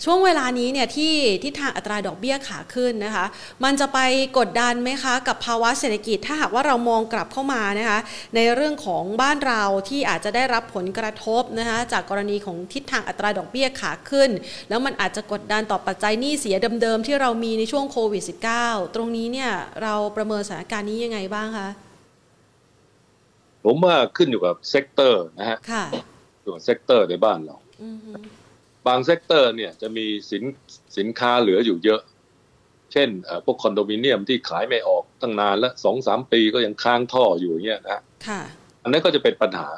ช่วงเวลานี้เนี่ยที่ทิศทางอัตราดอกเบี้ยขาขึ้นนะคะมันจะไปกดดันไหมคะกับภาวะเศรษฐกิจถ้าหากว่าเรามองกลับเข้ามานะคะในเรื่องของบ้านเราที่อาจจะได้รับผลกระทบนะคะจากกรณีของทิศทางอัตราดอกเบี้ยขาขึ้นแล้วมันอาจจะกดดันต่อปัจจัยหนี้เสียเดิมๆที่เรามีในช่วงโควิด -19 ตรงนี้เนี่ยเราประเมินสถานการณ์นี้ยังไงบ้างคะผมว่าขึ้นอยู่กับเซกเตอร์นะฮะส่วนเซกเตอร์ในบ้านเราบางเซกเตอร์เนี่ยจะมีสินค้าเหลืออยู่เยอะเช่นพวกคอนโดมิเนียมที่ขายไม่ออกตั้งนานแล้ว 2-3 ปีก็ยังค้างท่ออยู่เงี้ยนะอันนั้นก็จะเป็นปัญหา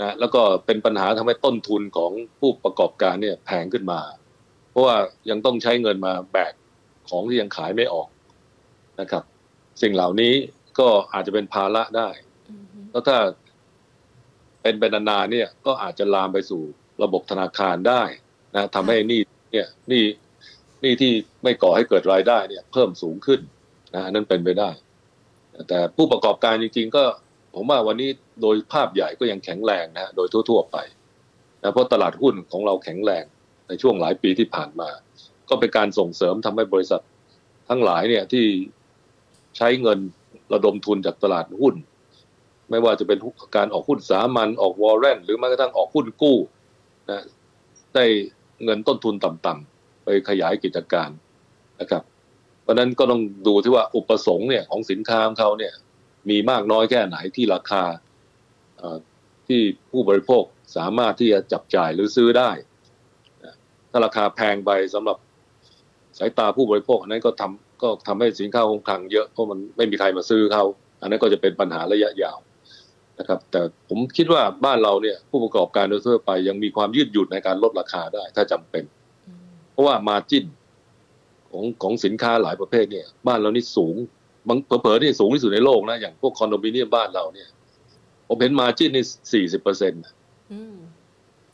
นะแล้วก็เป็นปัญหาทำให้ต้นทุนของผู้ประกอบการเนี่ยแพงขึ้นมาเพราะว่ายังต้องใช้เงินมาแบกของที่ยังขายไม่ออกนะครับสิ่งเหล่านี้ก็อาจจะเป็นภาระได้แล้วถ้าเป็นไปนานๆเนี่ยก็อาจจะลามไปสู่ระบบธนาคารได้นะทำให้หนี้ที่ไม่ก่อให้เกิดรายได้เนี่ยเพิ่มสูงขึ้นนะนั่นเป็นไปได้แต่ผู้ประกอบการจริงๆก็ผมว่าวันนี้โดยภาพใหญ่ก็ยังแข็งแรงนะโดยทั่วๆไปนะเพราะตลาดหุ้นของเราแข็งแรงในช่วงหลายปีที่ผ่านมาก็เป็นการส่งเสริมทำให้บริษัททั้งหลายเนี่ยที่ใช้เงินระดมทุนจากตลาดหุ้นไม่ว่าจะเป็นการออกหุ้นสามัญออกวอร์เรนต์หรือแม้กระทั่งออกหุ้นกู้นะได้เงินต้นทุนต่ำๆไปขยายกิจการนะครับเพราะนั้นก็ต้องดูที่ว่าอุปสงค์เนี่ยของสินค้าของเขาเนี่ยมีมากน้อยแค่ไหนที่ราคาที่ผู้บริโภคสามารถที่จะจับจ่ายหรือซื้อได้ถ้าราคาแพงไปสำหรับสายตาผู้บริโภคอันนั้นก็ทำให้สินค้าคงคลังเยอะเพราะมันไม่มีใครมาซื้อเขาอันนั้นก็จะเป็นปัญหาระยะยาวนะครับแต่ผมคิดว่าบ้านเราเนี่ยผู้ประกอบการโดยทั่วไปยังมีความยืดหยุ่นในการลดราคาได้ถ้าจำเป็นเพราะว่ามาร์จิ้นของสินค้าหลายประเภทเนี่ยบ้านเรานี่สูงบางเผลอๆนี่สูงที่สุดในโลกนะอย่างพวกคอนโดมิเนียมบ้านเราเนี่ยผมเห็นมาร์จิ้นนี่ 40% นะ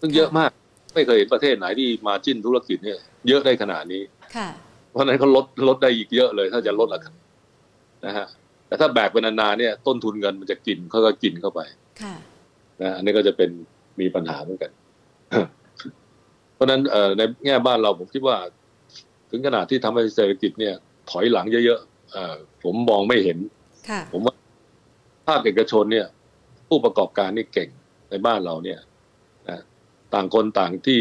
ซึ่งเยอะมากไม่เคยเห็นประเทศไหนที่มาร์จิ้นธุรกิจเนี่ยเยอะได้ขนาดนี้เพราะนั้นเขาลดได้อีกเยอะเลยถ้าจะลดราคานะฮะแต่ถ้าแบกเป็นนานๆเนี่ยต้นทุนเงินมันจะกินเขาก็กินเข้าไปนะอันนี้ก็จะเป็นมีปัญหาเหมือนกันเพราะฉะนั้นในแง่บ้านเราผมคิดว่าถึงขนาดที่ทำให้เศรษฐกิจเนี่ยถอยหลังเยอะๆผมมองไม่เห็นผมว่าภาคเอกชนเนี่ยผู้ประกอบการนี่เก่งในบ้านเราเนี่ยนะต่างคนต่างที่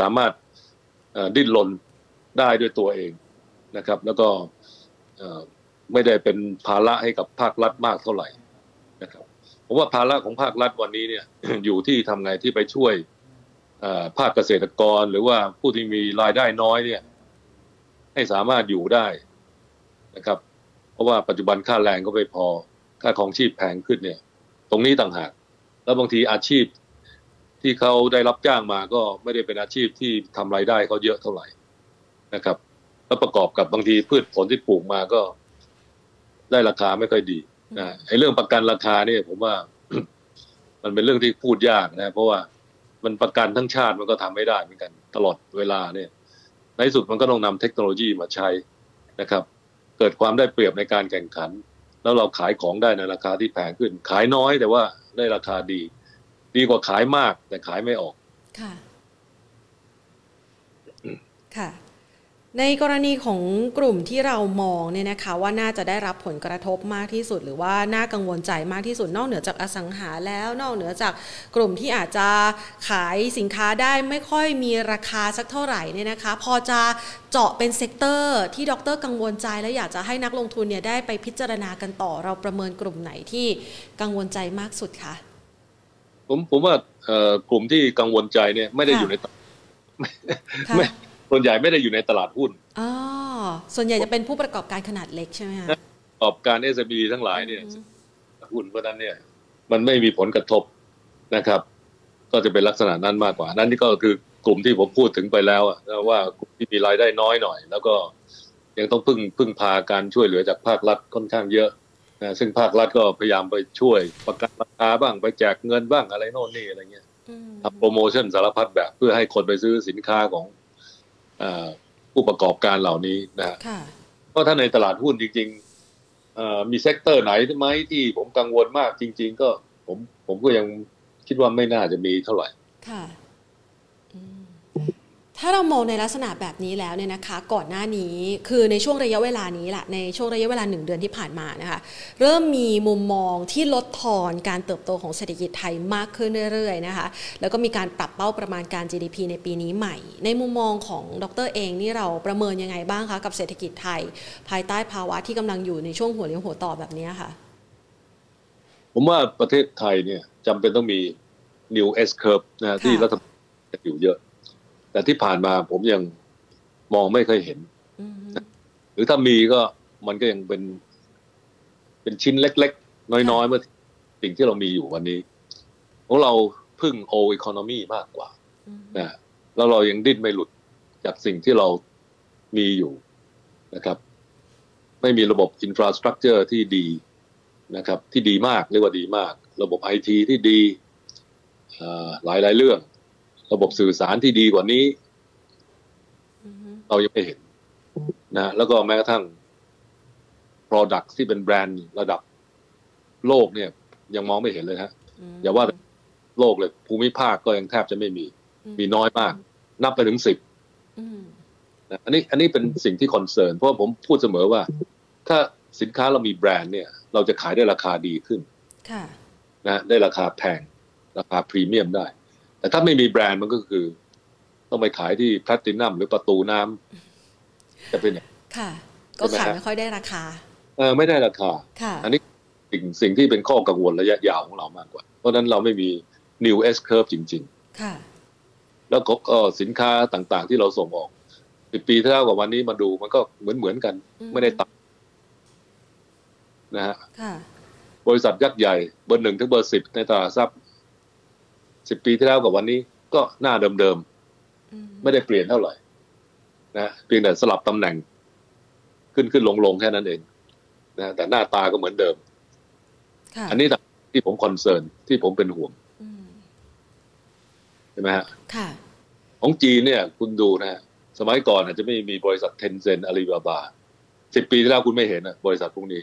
สามารถดิ้นรนได้ด้วยตัวเองนะครับแล้วก็ไม่ได้เป็นภาระให้กับภาครัฐมากเท่าไหร่นะครับผมว่าภาระของภาครัฐวันนี้เนี่ย อยู่ที่ทำไงที่ไปช่วยภาคเกษตรกรหรือว่าผู้ที่มีรายได้น้อยเนี่ยให้สามารถอยู่ได้นะครับเพราะว่าปัจจุบันค่าแรงก็ไม่พอค่าครองชีพแพงขึ้นเนี่ยตรงนี้ต่างหากแล้วบางทีอาชีพที่เขาได้รับจ้างมาก็ไม่ได้เป็นอาชีพที่ทำรายได้เขาเยอะเท่าไหร่นะครับแล้วประกอบกับบางทีพืชผลที่ปลูกมาก็ได้ราคาไม่ค่อยดีนะไอ้เรื่องประกันราคาเนี่ยผมว่า มันเป็นเรื่องที่พูดยากนะเพราะว่ามันประกันทั้งชาติมันก็ทำไม่ได้เหมือนกันตลอดเวลาเนี่ยในสุดมันก็ต้องนำเทคโนโลยีมาใช้นะครับเกิดความได้เปรียบในการแข่งขันแล้วเราขายของได้ในราคาที่แพงขึ้นขายน้อยแต่ว่าได้ราคาดีกว่าขายมากแต่ขายไม่ออกค่ะค่ะในกรณีของกลุ่มที่เรามองเนี่ยนะคะว่าน่าจะได้รับผลกระทบมากที่สุดหรือว่าน่ากังวลใจมากที่สุดนอกเหนือจากอสังหาแล้วนอกเหนือจากกลุ่มที่อาจจะขายสินค้าได้ไม่ค่อยมีราคาสักเท่าไหร่เนี่ยนะคะพอจะเจาะเป็นเซกเตอร์ที่ดร.กังวลใจและอยากจะให้นักลงทุนเนี่ยได้ไปพิจารณากันต่อเราประเมินกลุ่มไหนที่กังวลใจมากสุดคะผมว่ากลุ่มที่กังวลใจเนี่ยไม่ได้อยู่ในส่วนใหญ่ไม่ได้อยู่ในตลาดหุ้นส่วนใหญ่จะเป็นผู้ประกอบการขนาดเล็กใช่ไหมคะประกอบการ SME ทั้งหลายเนี่ยหุ้นเพราะนั้นเนี่ยมันไม่มีผลกระทบนะครับก็จะเป็นลักษณะนั้นมากกว่านั่นนี่ก็คือกลุ่มที่ผมพูดถึงไปแล้วว่ากลุ่มที่มีรายได้น้อยหน่อยแล้วก็ยังต้องพึ่งพาการช่วยเหลือจากภาครัฐค่อนข้างเยอะนะซึ่งภาครัฐก็พยายามไปช่วยประกันราคาบ้างไปแจกเงินบ้างอะไรโน่นนี่อะไรเงี้ยทำโปรโมชั่นสารพัดแบบเพื่อให้คนไปซื้อสินค้าของผู้ประกอบการเหล่านี้นะเพราะถ้าในตลาดหุ้นจริงๆ มีเซกเตอร์ไหนไหมที่ผมกังวลมากจริงๆก็ผมก็ยังคิดว่าไม่น่าจะมีเท่าไหร่ค่ะถ้าเรามองในลักษณะแบบนี้แล้วเนี่ยนะคะก่อนหน้านี้คือในช่วงระยะเวลานี้แหละในช่วงระยะเวลา1เดือนที่ผ่านมานะคะเริ่มมีมุมมองที่ลดทอนการเติบโตของเศรษฐกิจไทยมากขึ้นเรื่อยๆนะคะแล้วก็มีการปรับเป้าประมาณการ GDP ในปีนี้ใหม่ในมุมมองของดร.เองนี่เราประเมินยังไงบ้างคะกับเศรษฐกิจไทยภายใต้ภาวะที่กำลังอยู่ในช่วงหัวเลี้ยวหัวต่อแบบนี้ค่ะผมว่าประเทศไทยเนี่ยจำเป็นต้องมี New S Curve นะที่รัฐบาลอยู่เยอะแต่ที่ผ่านมาผมยังมองไม่เคยเห็นหรือถ้ามีก็มันก็ยังเป็นชิ้นเล็กๆน้อยๆเมื่อสิ่งที่เรามีอยู่วันนี้ของเราพึ่งโออีโคโนมีมากกว่านะแล้วเรายังดิ้นไม่หลุดจากสิ่งที่เรามีอยู่นะครับไม่มีระบบอินฟราสตรัคเจอร์ที่ดีนะครับที่ดีมากเรียกว่าดีมากระบบ IT ที่ดีหลายๆเรื่องระบบสื่อสารที่ดีกว่านี้เรายังไม่เห็นนะแล้วก็แม้กระทั่ง product ที่เป็นแบรนด์ระดับโลกเนี่ยยังมองไม่เห็นเลยฮะอย่าว่าโลกเลยภูมิภาคก็ยังแทบจะไม่มีน้อยมากนับไปถึง10นะอันนี้เป็นสิ่งที่คอนเซิร์นเพราะผมพูดเสมอว่าถ้าสินค้าเรามีแบรนด์เนี่ยเราจะขายได้ราคาดีขึ้นนะได้ราคาแพงราคาพรีเมียมได้แต่ถ้าไม่มีแบรนด์มันก็คือต้องไปขายที่แพลตินัมหรือประตูน้ำจะเป็นอย่างค่ะก็ขายไม่ค่อยได้ราคาไม่ได้ราคาค่ะอันนี้สิ่งที่เป็นข้อกังวลระยะยาวของเรามากกว่าเพราะนั้นเราไม่มี New S Curve จริงๆค่ะแล้วก็สินค้าต่างๆที่เราส่งออก10ปีเท่ากับวันนี้มาดูมันก็เหมือนกันไม่ได้ต่างนะฮะค่ะบริษัทยักษ์ใหญ่เบอร์1ถึงเบอร์10ในตลาดทรัพย์10ปีที่แล้วกับวันนี้ก็หน้าเดิมๆไม่ได้เปลี่ยนเท่าไหร่นะเพียงแต่สลับตำแหน่งขึ้นลงๆแค่นั้นเองนะแต่หน้าตาก็เหมือนเดิมอันนี้ที่ผมคอนเซิร์นที่ผมเป็นห่วงใช่ไหมฮะของจีนเนี่ยคุณดูนะสมัยก่อนอาจจะไม่มีบริษัท Tencent Alibaba 10ปีที่แล้วคุณไม่เห็นนะบริษัทพวกนี้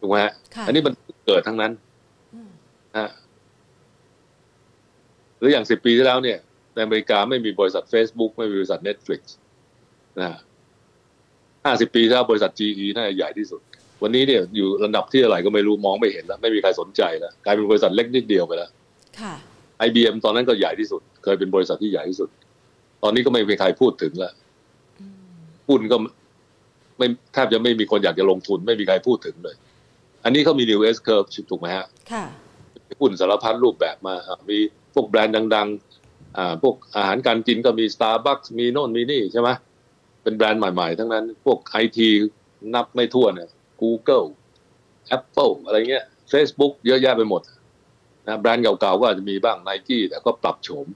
ถูกไหมฮะอันนี้มันเกิดทั้งนั้นนะหรืออย่าง10ปีที่แล้วเนี่ยในอเมริกาไม่มีบริษัท Facebook ไม่มีบริษัท Netflix นะฮะ50ปีที่แล้วบริษัท GE น่าจะใหญ่ที่สุดวันนี้เนี่ยอยู่ระดับที่อะไรก็ไม่รู้มองไม่เห็นแล้วไม่มีใครสนใจแล้วกลายเป็นบริษัทเล็กนิดเดียวไปแล้วค่ะ IBM ตอนนั้นก็ใหญ่ที่สุดเคยเป็นบริษัทที่ใหญ่ที่สุดตอนนี้ก็ไม่มีใครพูดถึงแล้วหุ้นก็ไม่แทบจะไม่มีคนอยากจะลงทุนไม่มีใครพูดถึงเลยอันนี้เขามี New S Curve ถูกมั้ยฮะค่ะหุ้นสารพัดรูปแบบมามีพวกแบรนด์ดังๆพวกอาหารการกินก็มี Starbucks มีโน่นมีนี่ใช่ไหมเป็นแบรนด์ใหม่ๆทั้งนั้นพวก IT นับไม่ถ้วนเนี่ย Google Apple อะไรเงี้ย Facebook เยอะแยะไปหมดนะแบรนด์เก่าๆก็อาจจะมีบ้าง Nike แต่ก็ปรับโฉม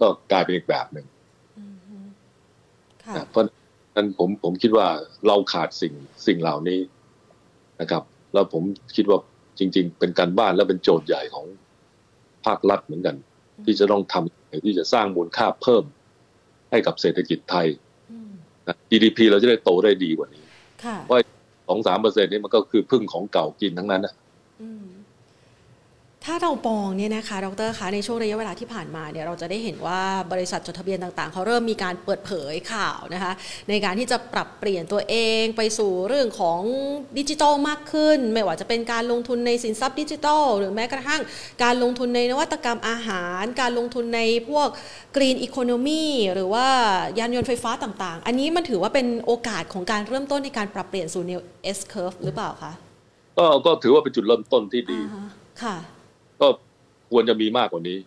ก็กลายเป็นอีกแบบหนึ่งเพราะนั้นผมคิดว่าเราขาดสิ่งเหล่านี้นะครับแล้วผมคิดว่าจริงๆเป็นการบ้านและเป็นโจทย์ใหญ่ของภาครัฐเหมือนกันที่จะต้องทำที่จะสร้างมูลค่าเพิ่มให้กับเศรษฐกิจไทย GDP เราจะได้โตได้ดีกว่านี้เพราะ 2-3% นี้มันก็คือพึ่งของเก่ากินทั้งนั้นนะถ้าเรามองเนี่ยนะคะดร.คะในช่วงระยะเวลาที่ผ่านมาเนี่ยเราจะได้เห็นว่าบริษัทจดทะเบียนต่างๆเขาเริ่มมีการเปิดเผยข่าวนะคะในการที่จะปรับเปลี่ยนตัวเองไปสู่เรื่องของดิจิทัลมากขึ้นไม่ว่าจะเป็นการลงทุนในสินทรัพย์ดิจิทัลหรือแม้กระทั่งการลงทุนในนวัตกรรมอาหารการลงทุนในพวก Green Economy หรือว่ายานยนต์ไฟฟ้าต่างๆอันนี้มันถือว่าเป็นโอกาสของการเริ่มต้นในการปรับเปลี่ยนสู่ New S Curve หรือเปล่าคะก็ถือว่าเป็นจุดเริ่มต้นที่ดีค่ะก็ควรจะมีมากกว่านี้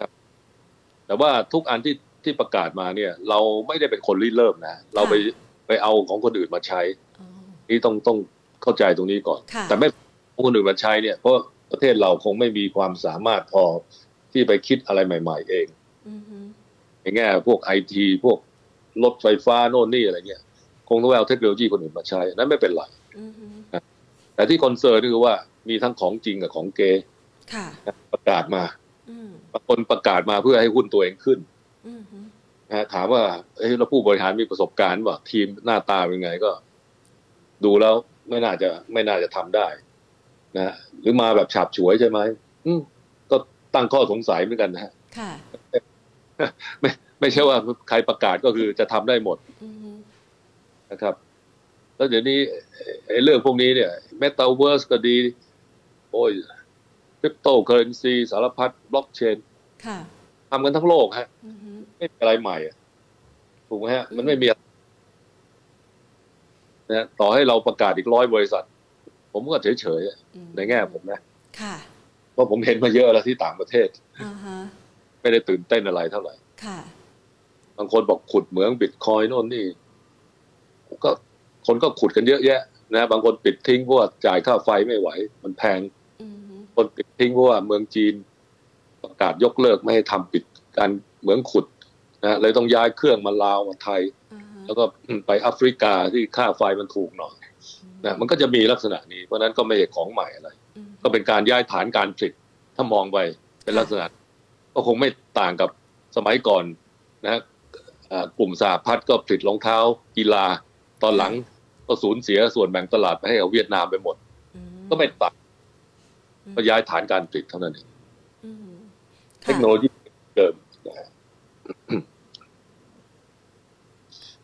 ครับแต่ว่าทุกอันที่ประกาศมาเนี่ยเราไม่ได้เป็นคนริเริ่มนะเราไปเอาของคนอื่นมาใช้นี่ต้องเข้าใจตรงนี้ก่อนแต่ไม่เอาคนอื่นมาใช้เนี่ยเพราะประเทศเราคงไม่มีความสามารถพอที่ไปคิดอะไรใหม่ๆเองในแง่พวก IT พวกรถไฟฟ้าโน่นนี่อะไรเงี้ยคงต้องเอาเทคโนโลยีคนอื่นมาใช้นั้นไม่เป็นไรแต่ที่คอนเซิร์นคือว่ามีทั้งของจริงกับของเก๊ประกาศมาคนประกาศมาเพื่อให้หุ้นตัวเองขึ้นถามว่าแล้วผู้บริหารมีประสบการณ์ป่ะทีมหน้าตาเป็นไงก็ ดูแล้วไม่น่าจะทำได้นะหรือมาแบบฉาบฉวยใช่ไหมก็ตั้งข้อสงสัยเหมือนกันนะค่ะ ไม่ใช่ว่าใครประกาศก็คือจะทำได้หมดนะครับแล้วเดี๋ยวนี้เรื่องพวกนี้เนี่ยเมตาเวิร์สก็ดีโอ้ยคริปโตเคอเรนซีสารพัดบล็อกเชนทำกันทั้งโลกฮะไม่มีอะไรใหม่ถูกไหมฮะมันไม่มีนะต่อให้เราประกาศอีก100บริษัทผมก็เฉยๆในแง่ผมนะเพราะผมเห็นมาเยอะแล้วที่ต่างประเทศไม่ได้ตื่นเต้นอะไรเท่าไหร่บางคนบอกขุดเหมืองบิตคอยน์โน่นนี่ก็คนก็ขุดกันเยอะแยะนะบางคนปิดทิ้งเพราะว่าจ่ายค่าไฟไม่ไหวมันแพงคนปิดทิ้งเพราะว่าเมืองจีนประกาศยกเลิกไม่ให้ทำปิดการเหมืองขุดนะเลยต้องย้ายเครื่องมาลาวมาไทยแล้วก็ไปแอฟริกาที่ค่าไฟมันถูกหน่อยนะมันก็จะมีลักษณะนี้เพราะนั้นก็ไม่ใช่ของใหม่อะไรก็เป็นการย้ายฐานการผลิตถ้ามองไปเป็นลักษณะก็คงไม่ต่างกับสมัยก่อนนะกลุ่มสหพัฒน์ก็ผลิตรองเท้ากีฬาตอนหลังก็สูญเสียส่วนแบ่งตลาดไปให้กับเวียดนามไปหมดก็ไม่ต่างก็ย้ายฐานการผลิตเท่านั้นเองเทคโนโลยีเดิม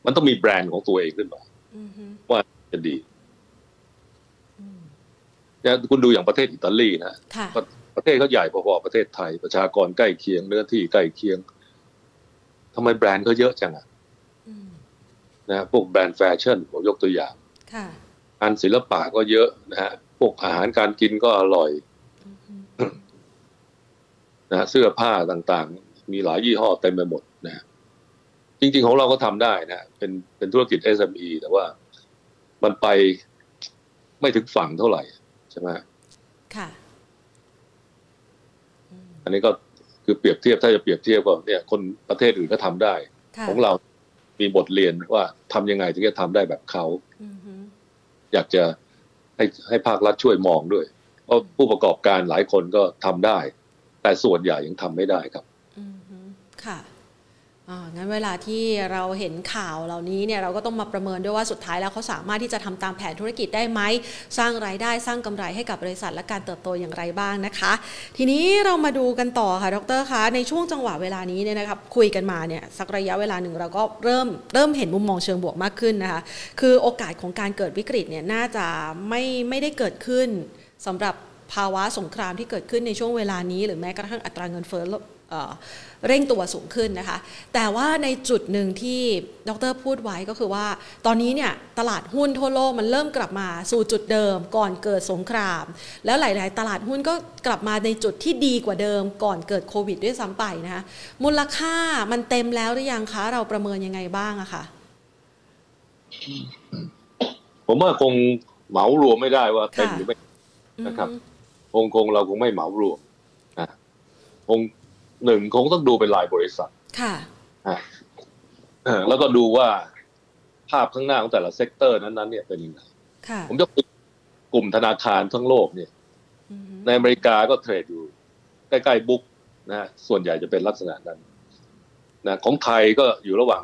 มันต้องมีแบรนด์ของตัวเองขึ้นมาว่าจะดีเนี่ยคุณดูอย่างประเทศอิตาลีนะประเทศเขาใหญ่พอๆประเทศไทยประชากรใกล้เคียงเนื้อที่ใกล้เคียงทำไมแบรนด์เขาเยอะจังอ่ะนะพวกแบรนด์แฟชั่นผมยกตัวอย่างอันศิลปะก็เยอะนะฮะพวกอาหารการกินก็อร่อยนะเสื้อผ้าต่างๆมีหลายยี่ห้อเต็มไปหมดนะจริงๆของเราก็ทำได้นะเป็นธุรกิจ SME แต่ว่ามันไปไม่ถึงฝั่งเท่าไหร่ใช่ไหมค่ะอันนี้ก็คือเปรียบเทียบถ้าจะเปรียบเทียบก็เนี่ยคนประเทศอื่นก็ทำได้ของเรามีบทเรียนว่าทำยังไงถึงจะทำได้แบบเขาอยากจะให้ภาครัฐช่วยมองด้วยเพราะผู้ประกอบการหลายคนก็ทำได้แต่ส่วนใหญ่ยังทำไม่ได้ครับค่ะงั้นเวลาที่เราเห็นข่าวเหล่านี้เนี่ยเราก็ต้องมาประเมินด้วยว่าสุดท้ายแล้วเขาสามารถที่จะทำตามแผนธุรกิจได้ไหมสร้างรายได้สร้างกำไรให้กับบริษัทและการเติบโตอย่างไรบ้างนะคะทีนี้เรามาดูกันต่อค่ะดร.คะในช่วงจังหวะเวลานี้เนี่ยนะครับคุยกันมาเนี่ยสักระยะเวลาหนึ่งเราก็เริ่มเห็นมุมมองเชิงบวกมากขึ้นนะคะคือโอกาสของการเกิดวิกฤตเนี่ยน่าจะไม่ได้เกิดขึ้นสำหรับภาวะสงครามที่เกิดขึ้นในช่วงเวลานี้หรือแม้กระทั่งอัตราเงินเฟ้อเร่งตัวสูงขึ้นนะคะแต่ว่าในจุดหนึ่งที่ดร.พูดไว้ก็คือว่าตอนนี้เนี่ยตลาดหุ้นทั่วโลกมันเริ่มกลับมาสู่จุดเดิมก่อนเกิดสงครามแล้วหลายๆตลาดหุ้นก็กลับมาในจุดที่ดีกว่าเดิมก่อนเกิดโควิดด้วยซ้ำไปนะคะมูลค่ามันเต็มแล้วหรือยังคะเราประเมินยังไงบ้างอะคะผมว่าคงเหมารวมไม่ได้ว่าเต็มหรือไม่นะครับคงเราคงไม่เหมารวมนะคงหนึ่งคงต้องดูเป็นรายบริษัทค่ะแล้วก็ดูว่าภาพข้างหน้าของแต่ละเซกเตอร์นั้นๆเนี่ยเป็นยังไงผมยกตัวกลุ่มธนาคารทั้งโลกเนี่ยในอเมริกาก็เทรดอยู่ใกล้ๆบุ๊กนะฮะส่วนใหญ่จะเป็นลักษณะนั้นนะของไทยก็อยู่ระหว่าง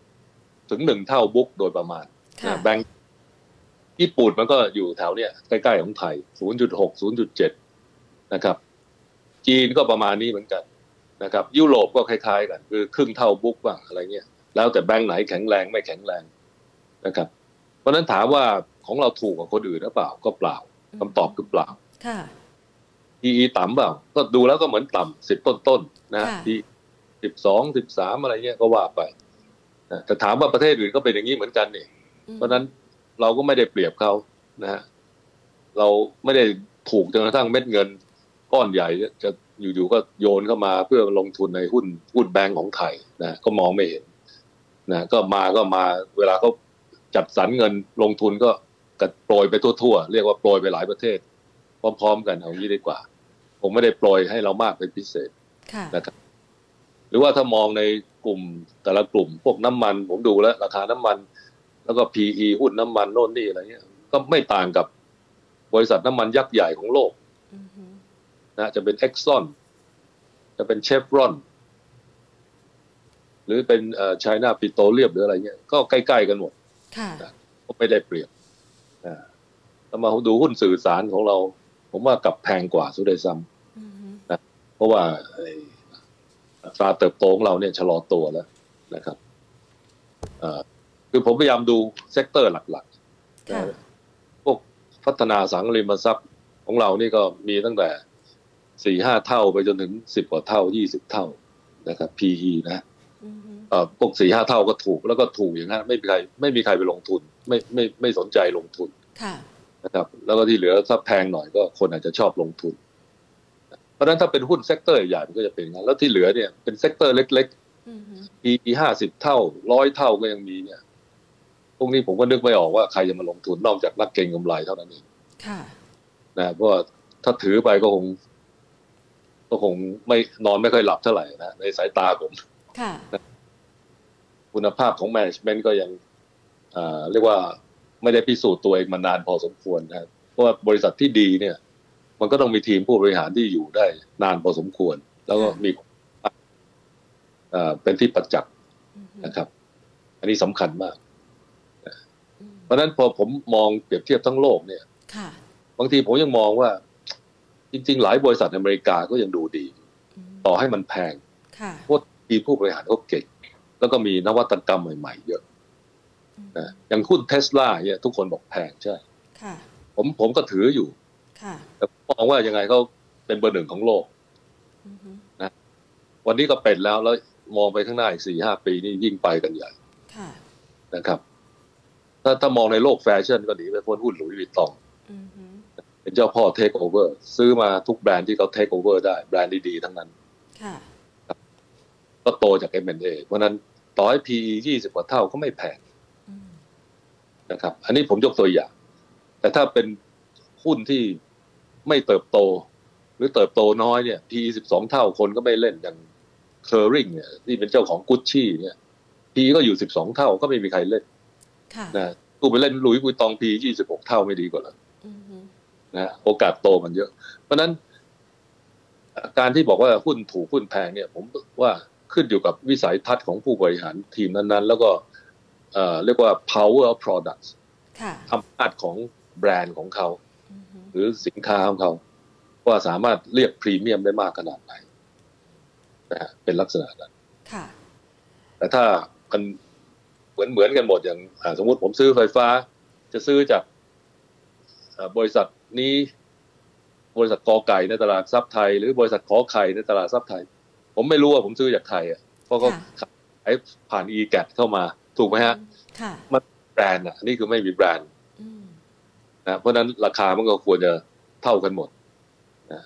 0.6 ถึง 1 เท่าบุ๊กโดยประมาณนะแบงก์ญี่ปุ่นมันก็อยู่แถวเนี่ยใกล้ๆของไทย 0.6 0.7 นะครับจีนก็ประมาณนี้เหมือนกันนะครับยุโรปก็คล้ายๆกันคือครึ่งเท่าบุ๊กบ้างอะไรเงี้ยแล้วแต่แบงค์ไหนแข็งแรงไม่แข็งแรงนะครับเพราะนั้นถามว่าของเราถูกกว่าคนอื่นหรือเปล่าก็เปล่าคำตอบคือเปล่าค่ะ PE ต่ำเปล่าก็ดูแล้วก็เหมือนต่ำ10ต้นๆนะ 12 13อะไรเงี้ยก็ว่าไปแต่ถามว่าประเทศอื่นก็เป็นอย่างนี้เหมือนกันนี่เพราะนั้นเราก็ไม่ได้เปรียบเขานะฮะเราไม่ได้ถูกจนกระทั่งเม็ดเงินก้อนใหญ่จะอยู่ๆก็โยนเข้ามาเพื่อลงทุนในหุ้นแบงก์ของไทยนะก็มองไม่เห็นนะก็มาเวลาเขาจัดสรรเงินลงทุนก็กระโปรยไปทั่วๆเรียกว่าโปรยไปหลายประเทศพร้อมๆกันเอางี้ดีกว่าผมไม่ได้โปรยให้เรามากเป็นพิเศษนะครับหรือว่าถ้ามองในกลุ่มแต่ละกลุ่มพวกน้ำมันผมดูแล้วราคาน้ำมันแล้วก็ PE หุ้นน้ำมันโน่นนี่อะไรเงี้ยก็ไม่ต่างกับบริษัทน้ำมันยักษ์ใหญ่ของโลกนะจะเป็น Exxon จะเป็น Chevron หรือเป็นChina Petroleum หรืออะไรเงี้ยก็ใกล้ๆกันหมดค่ะก็ไม่ได้เปรียบ ถ้ามาดูหุ้นสื่อสารของเราผมว่ากลับแพงกว่าซะด้วยซ้ำนะเพราะว่าอัตราเติบโตของเราเนี่ยชะลอตัวแล้วนะครับคือผมพยายามดูเซกเตอร์หลักๆพวกพัฒนาสังหาริมทรัพย์ของเรานี่ก็มีตั้งแต่ 4-5 เท่าไปจนถึง10กว่าเท่า20เท่านะครับ PE นะพวก 4-5 เท่าก็ถูกแล้วก็ถูกอย่างนั้นไม่มีใครไปลงทุนไม่สนใจลงทุนนะครับแล้วก็ที่เหลือถ้าแพงหน่อยก็คนอาจจะชอบลงทุนเพราะฉะนั้นถ้าเป็นหุ้นเซกเตอร์ใหญ่มันก็จะเป็นงั้นแล้วที่เหลือเนี่ยเป็นเซกเตอร์เล็กๆ PE 50เท่า100เท่าก็ยังมีเนี่ยพวกนี้ผมก็นึกไม่ออกว่าใครจะมาลงทุนนอกจากนักเก็งกำไรเท่านั้นเองนะเพราะถ้าถือไปก็คงไม่นอนไม่ค่อยหลับเท่าไหร่นะในสายตาผมคุณภาพของแมเนจเมนต์ก็ยังเรียกว่าไม่ได้พิสูจน์ตัวเองมานานพอสมควรนะเพราะว่าบริษัทที่ดีเนี่ยมันก็ต้องมีทีมผู้บริหารที่อยู่ได้นานพอสมควรแล้วก็มีเป็นที่ประจักษ์นะครับอันนี้สำคัญมากเพราะฉะนั้นพอผมมองเปรียบเทียบทั้งโลกเนี่ยบางทีผมยังมองว่าจริงๆหลายบริษัทในอเมริกาก็ยังดูดีต่อให้มันแพงเพราะทีมผู้บริหารเขาเก่งแล้วก็มีนวัตกรรมใหม่ๆเยอะนะอย่างหุ้น Tesla เนี่ยทุกคนบอกแพงใช่ผมก็ถืออยู่แต่มองว่ายังไงเขาเป็นเบอร์หนึ่งของโลกนะวันนี้ก็เป็นแล้วมองไปข้างหน้าอีก 4-5 ปีนี่ยิ่งไปกันใหญ่นะครับถ้ามองในโลกแฟชั่นก็หนีไปพ้นหุ้นหลุยส์วิตตองเป็นเจ้าพ่อเทคโอเวอร์ซื้อมาทุกแบรนด์ที่เขาเทคโอเวอร์ได้แบรนด์ดีๆทั้งนั้นก็โตจาก M&A เพราะนั้นต่อให้ PE 20กว่าเท่าก็ไม่แพงนะครับอันนี้ผมยกตัวอย่างแต่ถ้าเป็นหุ้นที่ไม่เติบโตหรือเติบโตน้อยเนี่ย PE 12เท่าคนก็ไม่เล่นอย่างเคอร์ริงเนี่ยที่เป็นเจ้าของกุชชี่เนี่ย PE ก็อยู่12เท่าก็ไม่มีใครเล่นนะตู้ไปเล่นหลุยส์กุยตอง PE 26เท่าไม่ดีกว่าหรอนะโอกาสโตมันเยอะเพราะนั้นการที่บอกว่าหุ้นถูกหุ้นแพงเนี่ยผมว่าขึ้นอยู่กับวิสัยทัศน์ของผู้บริหารทีมนั้นๆแล้วก็เรียกว่า power of products อำนาจของแบรนด์ของเขาหรือสินค้าของเขาว่าสามารถเรียกพรีเมียมได้มากขนาดไหนนะฮะเป็นลักษณะนั้นแต่ถ้ามันเหมือนกันหมดอย่างสมมติผมซื้อไฟฟ้าจะซื้อจากบริษัทนี้บริษัทกอไก่ในตลาดซับไทยหรือบริษัทขอไข่ในตลาดซับไทยผมไม่รู้ว่าผมซื้อจากใครอ่ะเพราะเขาขายผ่าน e-gat เข้ามาถูกไหมฮะมันแบรนด์อ่ะนี่คือไม่มีแบรนด์นะเพราะนั้นราคามันก็ควรจะเท่ากันหมดนะ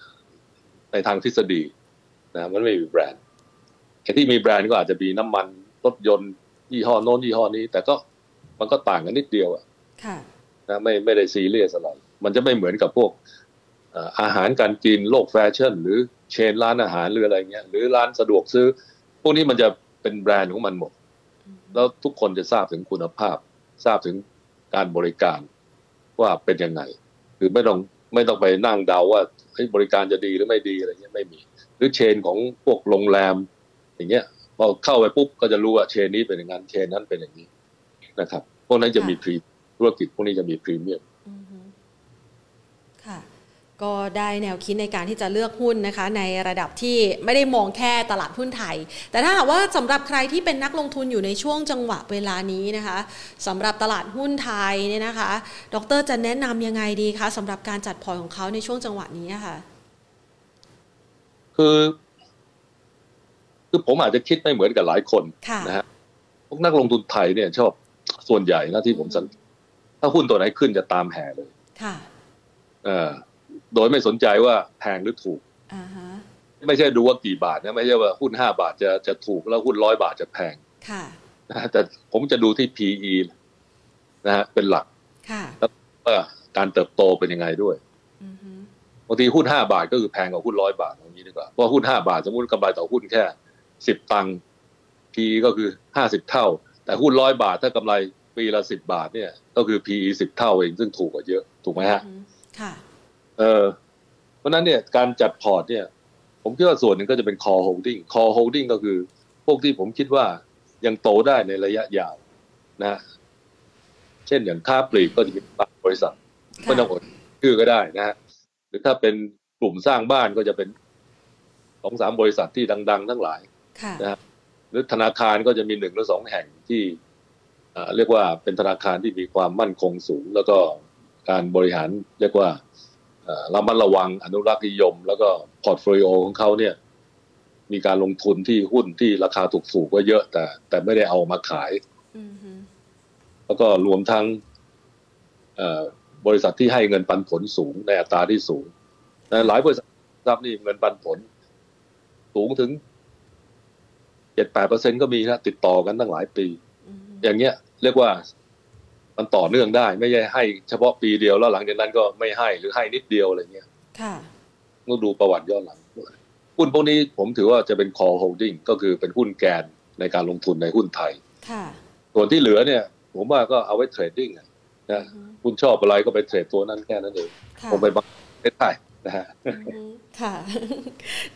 ในทางทฤษฎีนะมันไม่มีแบรนด์ไอ้ที่มีแบรนด์ก็อาจจะมีน้ำมันรถยนต์ยี่ห้อโน้นยี่ห้อนี้แต่ก็มันก็ต่างกันนิดเดียวอ่ะนะไม่ได้ซีเรียสอะไรมันจะไม่เหมือนกับพวกอาหารการกินโลกแฟชั่นหรือเชนร้านอาหารหรืออะไรเงี้ยหรือร้านสะดวกซื้อพวกนี้มันจะเป็นแบรนด์ของมันหมดแล้วทุกคนจะทราบถึงคุณภาพทราบถึงการบริการว่าเป็นยังไงคือไม่ต้องไปนั่งเดาว่าบริการจะดีหรือไม่ดีอะไรเงี้ยไม่มีหรือเชนของพวกโรงแรมอย่างเงี้ยพอเข้าไปปุ๊บก็จะรู้ว่าเชนนี้เป็นอย่างนั้นเชนนั้นเป็นอย่างนี้นะครับพวกนั้นจะมีธุรกิจพวกนี้จะมีพรีเมียมก็ได้แนวคิดในการที่จะเลือกหุ้นนะคะในระดับที่ไม่ได้มองแค่ตลาดหุ้นไทยแต่ถ้าหากว่าสำหรับใครที่เป็นนักลงทุนอยู่ในช่วงจังหวะเวลานี้นะคะสำหรับตลาดหุ้นไทยเนี่ยนะคะดร.จะแนะนำยังไงดีคะสำหรับการจัดพอร์ตของเขาในช่วงจังหวะนี้ค่ะคือผมอาจจะคิดไม่เหมือนกับหลายคนนะฮะพวกนักลงทุนไทยเนี่ยชอบส่วนใหญ่นะที่ผมสังเกตถ้าหุ้นตัวไหนขึ้นจะตามแห่เลยค่ะโดยไม่สนใจว่าแพงหรือถูก uh-huh. ไม่ใช่ดูว่ากี่บาทนะไม่ใช่ว่าหุ้น5บาทจะถูกแล้วหุ้น100บาทจะแพง uh-huh. แต่ผมจะดูที่ PE นะฮะเป็นหลัก uh-huh. แล้วว่าการเติบโตเป็นยังไงด้วย uh-huh. บางทีหุ้น5บาทก็คือแพงกว่าหุ้น100บาทอย่างนี้ดีกว่าเพราะหุ้น5บาทสมมุติกำไรต่อหุ้นแค่10ตังค์ PE ก็คือ50เท่าแต่หุ้น100บาทถ้ากำไรปีละ10บาทเนี่ยก็คือ PE 10เท่าเองซึ่งถูกกว่าเยอะถูกไหมฮะค่ะ เพราะนั้นเนี่ยการจัดพอร์ตเนี่ยผมคิดว่าส่วนหนึ่งก็จะเป็น call holding call holding ก็คือพวกที่ผมคิดว่ายังโตได้ในระยะยาวนะเช่นอย่างค้าปลีกก็จะเป็นบางบริษัท ไม่ต้องอดชื่อก็ได้นะฮะหรือถ้าเป็นกลุ่มสร้างบ้านก็จะเป็น 2-3 บริษัทที่ดังๆทั้งหลายนะฮะหรือธนาคารก็จะมี1หรือ2แห่งที่เรียกว่าเป็นธนาคารที่มีความมั่นคงสูงแล้วก็การบริหารเรียกว่าระมัดระวังอนุรักษ์นิยมแล้วก็พอร์ตโฟลิโอของเขาเนี่ยมีการลงทุนที่หุ้นที่ราคาถูกๆก็เยอะแต่ไม่ได้เอามาขายแล้วก็รวมทั้งบริษัทที่ให้เงินปันผลสูงในอัตราที่สูงหลายบริษัทรับนี่เงินปันผลสูงถึง 7-8% ก็มีนะติดต่อกันตั้งหลายปีอย่างเงี้ยเรียกว่ามันต่อเนื่องได้ไม่ใช่ให้เฉพาะปีเดียวแล้วหลังจากนั้นก็ไม่ให้หรือให้นิดเดียวอะไรเงี้ยค่ะต้องดูประวัติย้อนหลังหุ้นพวกนี้ผมถือว่าจะเป็น call holding ก็คือเป็นหุ้นแกนในการลงทุนในหุ้นไทยค่ะส่วนที่เหลือเนี่ยผมว่าก็เอาไว้เทรดดิ้งนะคุณชอบอะไรก็ไปเทรดตัวนั้นแค่นั้นเองผมไปบังไม่ได้นะฮะค่ะ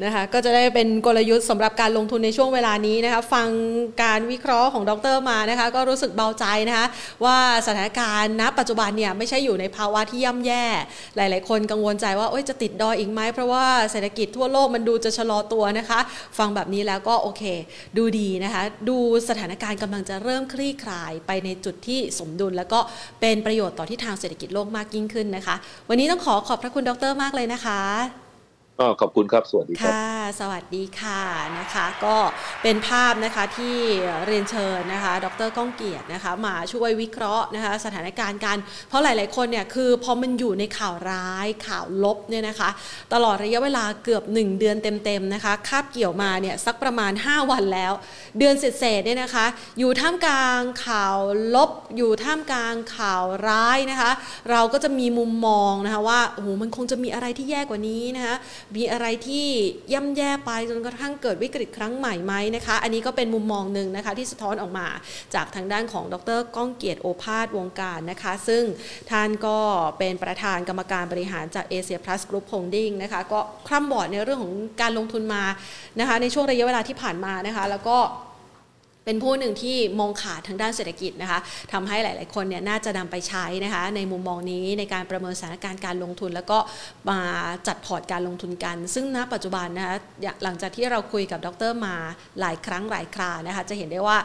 นะคะก็จะได้เป็นกลยุทธ์สำหรับการลงทุนในช่วงเวลานี้นะคะฟังการวิเคราะห์ของดร.มานะคะก็รู้สึกเบาใจนะคะว่าสถานการณ์ณปัจจุบันเนี่ยไม่ใช่อยู่ในภาวะที่ย่ำแย่หลายๆคนกังวลใจว่าโอ๊ยจะติดดอยอีกไหมเพราะว่าเศรษฐกิจทั่วโลกมันดูจะชะลอตัวนะคะฟังแบบนี้แล้วก็โอเคดูดีนะคะดูสถานการณ์กำลังจะเริ่มคลี่คลายไปในจุดที่สมดุลแล้วก็เป็นประโยชน์ต่อทิศทางเศรษฐกิจโลกมากยิ่งขึ้นนะคะวันนี้ต้องขอบพระคุณดร.มากเลยนะคะขอบคุณครับสวัสดีครับค่ะสวัสดีค่ะนะคะก็เป็นภาพนะคะที่เรียนเชิญนะคะดร.ก้องเกียรตินะคะมาช่วยวิเคราะห์นะคะสถานการณ์กันเพราะหลายๆคนเนี่ยคือพอมันอยู่ในข่าวร้ายข่าวลบเนี่ยนะคะตลอดระยะเวลาเกือบ1เดือนเต็มๆนะคะคาบเกี่ยวมาเนี่ยสักประมาณ5วันแล้วเดือนเศษๆเนี่ยนะคะอยู่ท่ามกลางข่าวลบอยู่ท่ามกลางข่าวร้ายนะคะเราก็จะมีมุมมองนะคะว่าโอ้โหมันคงจะมีอะไรที่แย่กว่านี้นะคะมีอะไรที่ย่ำแย่ไปจนกระทั่งเกิดวิกฤตครั้งใหม่ไหมนะคะอันนี้ก็เป็นมุมมองหนึ่งนะคะที่สะท้อนออกมาจากทางด้านของดร.ก้องเกียรติโอภาสวงการนะคะซึ่งท่านก็เป็นประธานกรรมการบริหารจาก Asia Plus Group Holding นะคะก็คร่ำบอดในเรื่องของการลงทุนมานะคะในช่วงระยะเวลาที่ผ่านมานะคะแล้วก็เป็นผู้หนึ่งที่มองขาดทางด้านเศรษฐกิจนะคะทำให้หลายๆคนเนี่ยน่าจะนำไปใช้นะคะในมุมมองนี้ในการประเมินสถานการณ์การลงทุนแล้วก็มาจัดพอร์ตการลงทุนกันซึ่งณปัจจุบันนะคะหลังจากที่เราคุยกับดร.มาหลายครั้งหลายครานะคะจะเห็นได้ว่า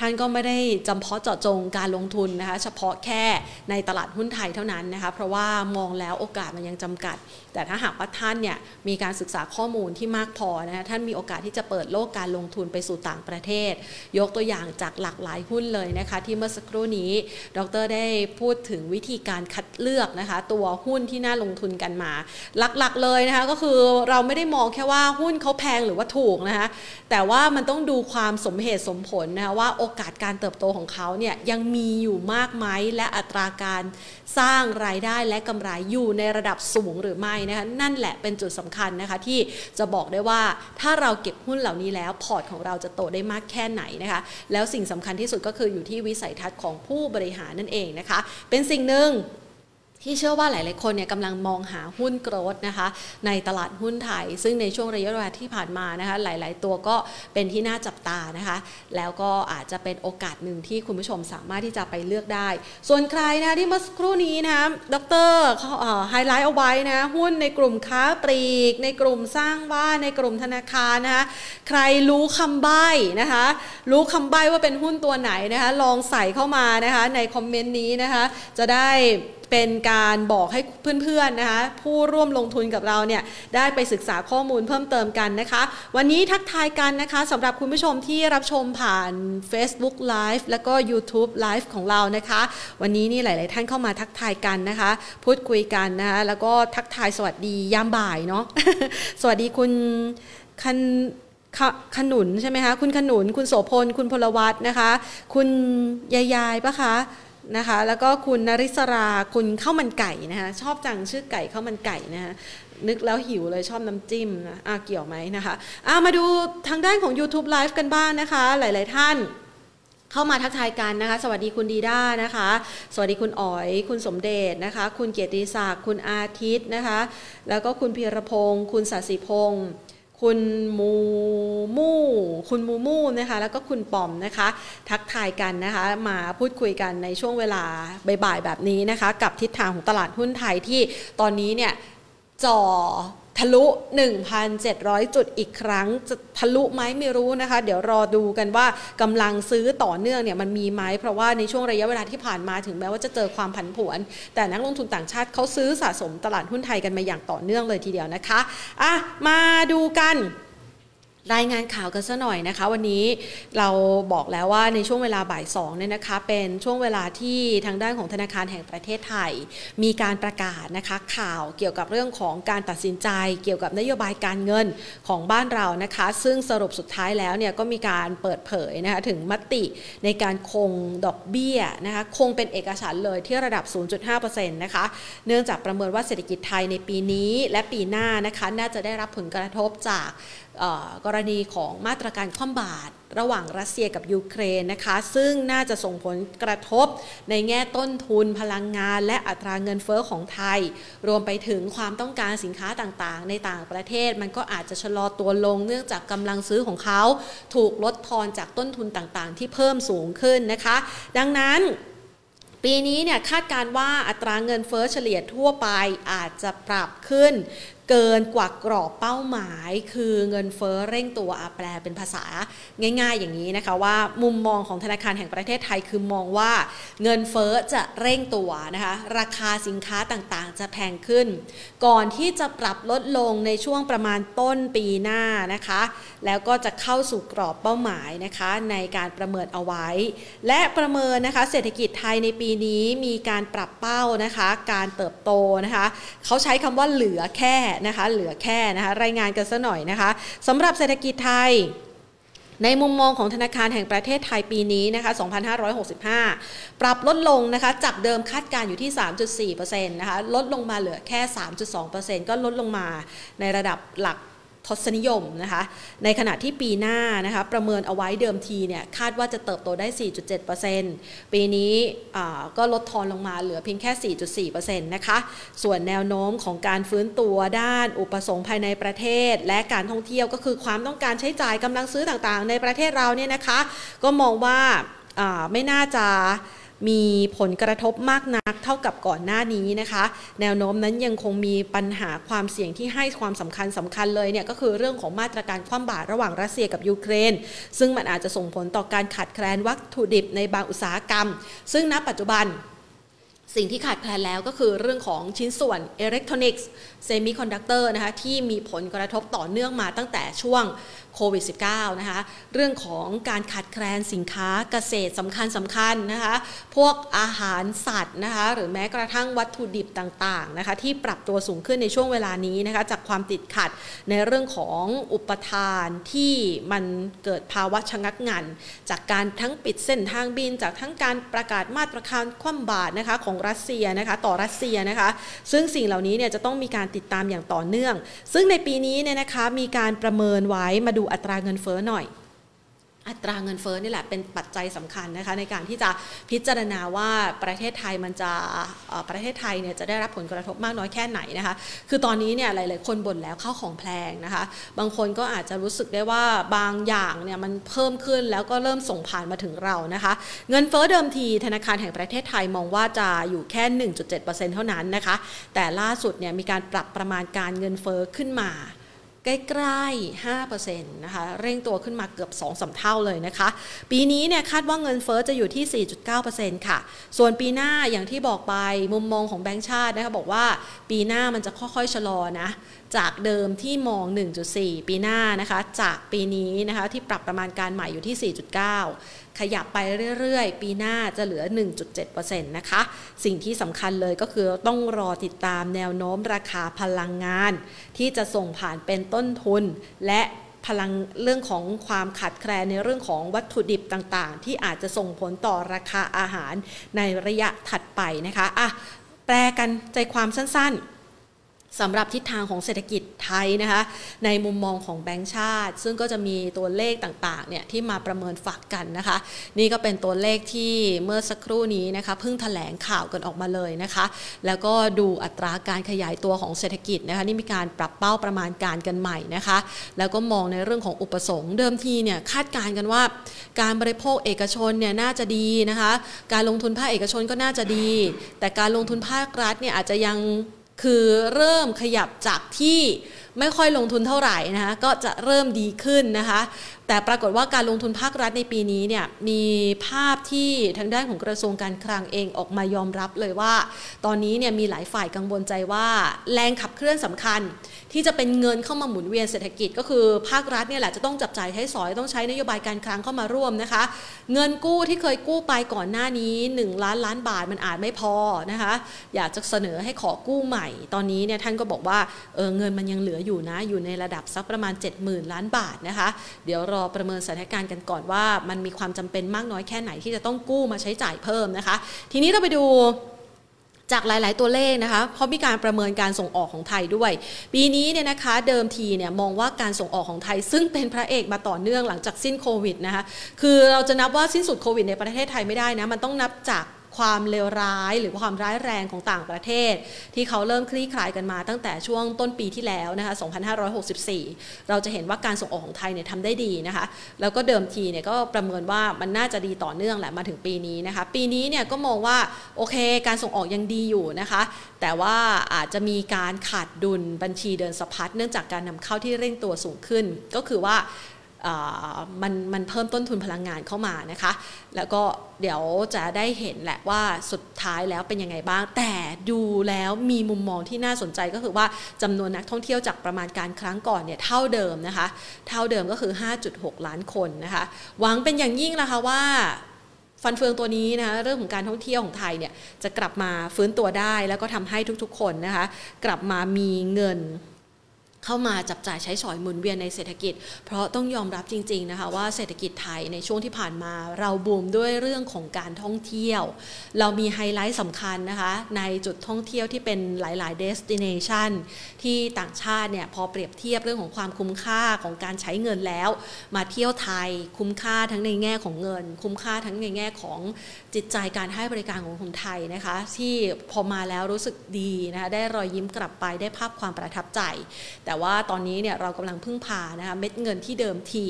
ท่านก็ไม่ได้จำเพาะเจาะจงการลงทุนนะคะเฉพาะแค่ในตลาดหุ้นไทยเท่านั้นนะคะเพราะว่ามองแล้วโอกาสมันยังจำกัดแต่ถ้าหากว่าท่านเนี่ยมีการศึกษาข้อมูลที่มากพอนะคะท่านมีโอกาสที่จะเปิดโลกการลงทุนไปสู่ต่างประเทศยกตัวอย่างจากหลากหลายหุ้นเลยนะคะที่เมื่อสักครู่นี้ดร.ได้พูดถึงวิธีการคัดเลือกนะคะตัวหุ้นที่น่าลงทุนกันมาหลักๆเลยนะคะก็คือเราไม่ได้มองแค่ว่าหุ้นเขาแพงหรือว่าถูกนะคะแต่ว่ามันต้องดูความสมเหตุสมผลนะคะว่าโอกาสการเติบโตของเขาเนี่ยยังมีอยู่มากไหมและอัตราการสร้างรายได้และกำไรอยู่ในระดับสูงหรือไม่นะคะนั่นแหละเป็นจุดสำคัญนะคะที่จะบอกได้ว่าถ้าเราเก็บหุ้นเหล่านี้แล้วพอร์ตของเราจะโตได้มากแค่ไหนนะคะแล้วสิ่งสำคัญที่สุดก็คืออยู่ที่วิสัยทัศน์ของผู้บริหารนั่นเองนะคะเป็นสิ่งหนึ่งที่เชื่อว่าหลายๆคนเนี่ยกำลังมองหาหุ้นโกรธนะคะในตลาดหุ้นไทยซึ่งในช่วงระยะเวลาที่ผ่านมานะคะหลายๆตัวก็เป็นที่น่าจับตานะคะแล้วก็อาจจะเป็นโอกาสหนึ่งที่คุณผู้ชมสามารถที่จะไปเลือกได้ส่วนใครนะที่เมื่อสักครู่นี้นะดร.เขาไฮไลท์เอาไว้นะหุ้นในกลุ่มค้าปลีกในกลุ่มสร้างบ้านในกลุ่มธนาคารนะคะใครรู้คำใบ้นะคะรู้คำใบ้ว่าเป็นหุ้นตัวไหนนะคะลองใส่เข้ามานะคะในคอมเมนต์นี้นะคะจะได้เป็นการบอกให้เพื่อนๆนะคะผู้ร่วมลงทุนกับเราเนี่ยได้ไปศึกษาข้อมูลเพิ่มเติมกันนะคะวันนี้ทักทายกันนะคะสำหรับคุณผู้ชมที่รับชมผ่าน Facebook Live แล้วก็ YouTube Live ของเรานะคะวันนี้นี่หลายๆท่านเข้ามาทักทายกันนะคะพูดคุยกันนะคะแล้วก็ทักทายสวัสดียามบ่ายเนาะ สวัสดีคุณขนุนใช่ไหมคะคุณขนุนคุณโสพลคุณพลวัฒน์นะคะคุณยายๆปะคะนะคะแล้วก็คุณนริศราคุณข้าวมันไก่นะคะชอบจังชื่อไก่ข้าวมันไก่นะคะนึกแล้วหิวเลยชอบน้ำจิ้มนะเกี่ยวไหมนะคะมาดูทางด้านของ YouTube Live กันบ้าง นะคะหลายๆท่านเข้ามาทักทายกันนะคะสวัสดีคุณดีด้านะคะสวัสดีคุณอ๋อยคุณสมเด็จนะคะคุณเกียรติศักดิ์คุณอาทิตย์นะคะแล้วก็คุณพีรพงศ์คุณศศิพงศ์ คุณมูมูนะคะแล้วก็คุณปอมนะคะทักทายกันนะคะมาพูดคุยกันในช่วงเวลาบ่ายๆแบบนี้นะคะกับทิศทางของตลาดหุ้นไทยที่ตอนนี้เนี่ยจ่อทะลุ 1,700 จุดอีกครั้งจะทะลุไหมไม่รู้นะคะเดี๋ยวรอดูกันว่ากำลังซื้อต่อเนื่องเนี่ยมันมีไหมเพราะว่าในช่วงระยะเวลาที่ผ่านมาถึงแม้ว่าจะเจอความผันผวนแต่นักลงทุนต่างชาติเขาซื้อสะสมตลาดหุ้นไทยกันมาอย่างต่อเนื่องเลยทีเดียวนะคะอ่ะมาดูกันรายงานข่าวกันซะหน่อยนะคะวันนี้เราบอกแล้วว่าในช่วงเวลาบ่ายสองเนี่ยนะคะเป็นช่วงเวลาที่ทางด้านของธนาคารแห่งประเทศไทยมีการประกาศนะคะข่าวเกี่ยวกับเรื่องของการตัดสินใจเกี่ยวกับนโยบายการเงินของบ้านเรานะคะซึ่งสรุปสุดท้ายแล้วเนี่ยก็มีการเปิดเผยนะคะถึงมติในการคงดอกเบี้ยนะคะคงเป็นเอกฉันท์เลยที่ระดับ 0.5% นะคะเนื่องจากประเมินว่าเศรษฐกิจไทยในปีนี้และปีหน้านะคะน่าจะได้รับผลกระทบจากกรณีของมาตรการคว่ำบาตรระหว่างรัสเซียกับยูเครนนะคะซึ่งน่าจะส่งผลกระทบในแง่ต้นทุนพลังงานและอัตราเงินเฟ้อของไทยรวมไปถึงความต้องการสินค้าต่างๆในต่างประเทศมันก็อาจจะชะลอตัวลงเนื่องจากกำลังซื้อของเขาถูกลดทอนจากต้นทุนต่างๆที่เพิ่มสูงขึ้นนะคะดังนั้นปีนี้เนี่ยคาดการณ์ว่าอัตราเงินเฟ้อเฉลี่ยทั่วไปอาจจะปรับขึ้นเกินกว่ากรอบเป้าหมายคือเงินเฟ้อเร่งตัวแปลเป็นภาษาง่ายๆอย่างนี้นะคะว่ามุมมองของธนาคารแห่งประเทศไทยคือมองว่าเงินเฟ้อจะเร่งตัวนะคะราคาสินค้าต่างๆจะแพงขึ้นก่อนที่จะปรับลดลงในช่วงประมาณต้นปีหน้านะคะแล้วก็จะเข้าสู่กรอบเป้าหมายนะคะในการประเมินเอาไว้และประเมินนะคะเศรษฐกิจไทยในปีนี้มีการปรับเป้านะคะการเติบโตนะคะเขาใช้คำว่าเหลือแค่นะคะเหลือแค่นะคะรายงานกันซะหน่อยนะคะสำหรับเศรษฐกิจไทยในมุมมองของธนาคารแห่งประเทศไทยปีนี้นะคะ2565ปรับลดลงนะคะจากเดิมคาดการณ์อยู่ที่ 3.4% นะคะลดลงมาเหลือแค่ 3.2% ก็ลดลงมาในระดับหลักทศนิยมนะคะในขณะที่ปีหน้านะคะประเมินเอาไว้เดิมทีเนี่ยคาดว่าจะเติบโตได้ 4.7% ปีนี้ก็ลดทอนลงมาเหลือเพียงแค่ 4.4% นะคะส่วนแนวโน้มของการฟื้นตัวด้านอุปสงค์ภายในประเทศและการท่องเที่ยวก็คือความต้องการใช้จ่ายกำลังซื้อต่างๆในประเทศเราเนี่ยนะคะก็มองว่าไม่น่าจะมีผลกระทบมากนักเท่ากับก่อนหน้านี้นะคะแนวโน้มนั้นยังคงมีปัญหาความเสี่ยงที่ให้ความสำคัญเลยเนี่ยก็คือเรื่องของมาตรการคว่ำบาตรระหว่างรัสเซียกับยูเครนซึ่งมันอาจจะส่งผลต่อการขาดแคลนวัตถุดิบในบางอุตสาหกรรมซึ่งณปัจจุบันสิ่งที่ขาดแคลนแล้วก็คือเรื่องของชิ้นส่วนอิเล็กทรอนิกส์เซมิคอนดักเตอร์นะคะที่มีผลกระทบต่อเนื่องมาตั้งแต่ช่วงโควิด -19 นะคะเรื่องของการขาดแคลนสินค้าเกษตรสำคัญนะคะพวกอาหารสัตว์นะคะหรือแม้กระทั่งวัตถุดิบต่างๆนะคะที่ปรับตัวสูงขึ้นในช่วงเวลานี้นะคะจากความติดขัดในเรื่องของอุปทานที่มันเกิดภาวะชะงักงันจากการทั้งปิดเส้นทางบินจากทั้งการประกาศมาตรการคว่ำบาตรนะคะของรัสเซียนะคะต่อรัสเซียนะคะซึ่งสิ่งเหล่านี้เนี่ยจะต้องมีการติดตามอย่างต่อเนื่องซึ่งในปีนี้เนี่ยนะคะมีการประเมินไว้มาดูอัตราเงินเฟ้อหน่อยอัตราเงินเฟ้อนี่แหละเป็นปัจจัยสำคัญนะคะในการที่จะพิจารณาว่าประเทศไทยเนี่ยจะได้รับผลกระทบมากน้อยแค่ไหนนะคะคือตอนนี้เนี่ยหลายๆคนบ่นแล้วข้าวของแพงนะคะบางคนก็อาจจะรู้สึกได้ว่าบางอย่างเนี่ยมันเพิ่มขึ้นแล้วก็เริ่มส่งผ่านมาถึงเรานะคะเงินเฟ้อเดิมทีธนาคารแห่งประเทศไทยมองว่าจะอยู่แค่ 1.7% เท่านั้นนะคะแต่ล่าสุดเนี่ยมีการปรับประมาณการเงินเฟ้อขึ้นมาใกล้ๆ 5% นะคะเร่งตัวขึ้นมาเกือบ 2-3 เท่าเลยนะคะปีนี้เนี่ยคาดว่าเงินเฟ้อจะอยู่ที่ 4.9% ค่ะส่วนปีหน้าอย่างที่บอกไปมุมมองของแบงก์ชาตินะคะบอกว่าปีหน้ามันจะค่อยๆชะลอนะจากเดิมที่มอง 1.4 ปีหน้านะคะจากปีนี้นะคะที่ปรับประมาณการใหม่อยู่ที่ 4.9 ขยับไปเรื่อยๆปีหน้าจะเหลือ 1.7% นะคะสิ่งที่สำคัญเลยก็คือต้องรอติดตามแนวโน้มราคาพลังงานที่จะส่งผ่านเป็นต้นทุนและพลังเรื่องของความขาดแคลนในเรื่องของวัตถุดิบต่างๆที่อาจจะส่งผลต่อราคาอาหารในระยะถัดไปนะคะอ่ะแปลกันใจความสั้นๆ สำหรับทิศทางของเศรษฐกิจไทยนะคะในมุมมองของแบงก์ชาติซึ่งก็จะมีตัวเลขต่างๆเนี่ยที่มาประเมินฝากกันนะคะนี่ก็เป็นตัวเลขที่เมื่อสักครู่นี้นะคะเพิ่งแถลงข่าวกันออกมาเลยนะคะแล้วก็ดูอัตราการขยายตัวของเศรษฐกิจนะคะนี่มีการปรับเป้าประมาณการกันใหม่นะคะแล้วก็มองในเรื่องของอุปสงค์เดิมทีเนี่ยคาดการณ์กันว่าการบริโภคเอกชนเนี่ยน่าจะดีนะคะการลงทุนภาคเอกชนก็น่าจะดีแต่การลงทุนภาครัฐเนี่ยอาจจะยังคือเริ่มขยับจากที่ไม่ค่อยลงทุนเท่าไหร่นะคะก็จะเริ่มดีขึ้นนะคะแต่ปรากฏว่าการลงทุนภาครัฐในปีนี้เนี่ยมีภาพที่ทางด้านของกระทรวงการคลังเองออกมายอมรับเลยว่าตอนนี้เนี่ยมีหลายฝ่ายกังวลใจว่าแรงขับเคลื่อนสำคัญที่จะเป็นเงินเข้ามาหมุนเวียนเศรษฐกิจก็คือภาครัฐเนี่ยแหละจะต้องจับจ่ายใช้สอยต้องใช้นโยบายการคลังเข้ามาร่วมนะคะเงินกู้ที่เคยกู้ไปก่อนหน้านี้1ล้านล้านบาทมันอาจไม่พอนะคะอยากจะเสนอให้ขอกู้ใหม่ตอนนี้เนี่ยท่านก็บอกว่าเงินมันยังเหลืออยู่นะอยู่ในระดับสักประมาณ 70,000 ล้านบาทนะคะเดี๋ยวรอประเมินสถานการณ์กันก่อนว่ามันมีความจำเป็นมากน้อยแค่ไหนที่จะต้องกู้มาใช้จ่ายเพิ่มนะคะทีนี้เราไปดูจากหลายๆตัวเลขนะคะเพราะมีการประเมินการส่งออกของไทยด้วยปีนี้เนี่ยนะคะเดิมทีเนี่ยมองว่าการส่งออกของไทยซึ่งเป็นพระเอกมาต่อเนื่องหลังจากสิ้นโควิดนะคะคือเราจะนับว่าสิ้นสุดโควิดในประเทศไทยไม่ได้นะมันต้องนับจากความเลวร้ายหรือความร้ายแรงของต่างประเทศที่เขาเริ่มคลี่คลายกันมาตั้งแต่ช่วงต้นปีที่แล้วนะคะ2564เราจะเห็นว่าการส่งออกของไทยเนี่ยทำได้ดีนะคะแล้วก็เดิมทีเนี่ยก็ประเมินว่ามันน่าจะดีต่อเนื่องแหละมาถึงปีนี้นะคะปีนี้เนี่ยก็มองว่าโอเคการส่งออกยังดีอยู่นะคะแต่ว่าอาจจะมีการขาดดุลบัญชีเดินสะพัดเนื่องจากการนำเข้าที่เร่งตัวสูงขึ้นก็คือว่ามันเพิ่มต้นทุนพลังงานเข้ามานะคะแล้วก็เดี๋ยวจะได้เห็นแหละว่าสุดท้ายแล้วเป็นยังไงบ้างแต่ดูแล้วมีมุมมองที่น่าสนใจก็คือว่าจำนวนนักท่องเที่ยวจากประมาณการครั้งก่อนเนี่ยเท่าเดิมนะคะเท่าเดิมก็คือ 5.6 ล้านคนนะคะหวังเป็นอย่างยิ่งนะคะว่าฟันเฟืองตัวนี้นะเรื่องของการท่องเที่ยวของไทยเนี่ยจะกลับมาฟื้นตัวได้แล้วก็ทำให้ทุกๆคนนะคะกลับมามีเงินเข้ามาจับจ่ายใช้สอยหมุนเวียนในเศรษฐกิจเพราะต้องยอมรับจริงๆนะคะว่าเศรษฐกิจไทยในช่วงที่ผ่านมาเราบูมด้วยเรื่องของการท่องเที่ยวเรามีไฮไลท์สำคัญนะคะในจุดท่องเที่ยวที่เป็นหลายๆ destination ที่ต่างชาติเนี่ยพอเปรียบเทียบเรื่องของความคุ้มค่าของการใช้เงินแล้วมาเที่ยวไทยคุ้มค่าทั้งในแง่ของเงินคุ้มค่าทั้งในแง่ของจิตใจการให้บริการของคนไทยนะคะที่พอมาแล้วรู้สึกดีนะคะได้รอยยิ้มกลับไปได้ภาพความประทับใจแต่ว่าตอนนี้เนี่ยเรากำลังพึ่งพานะคะเม็ดเงินที่เดิมที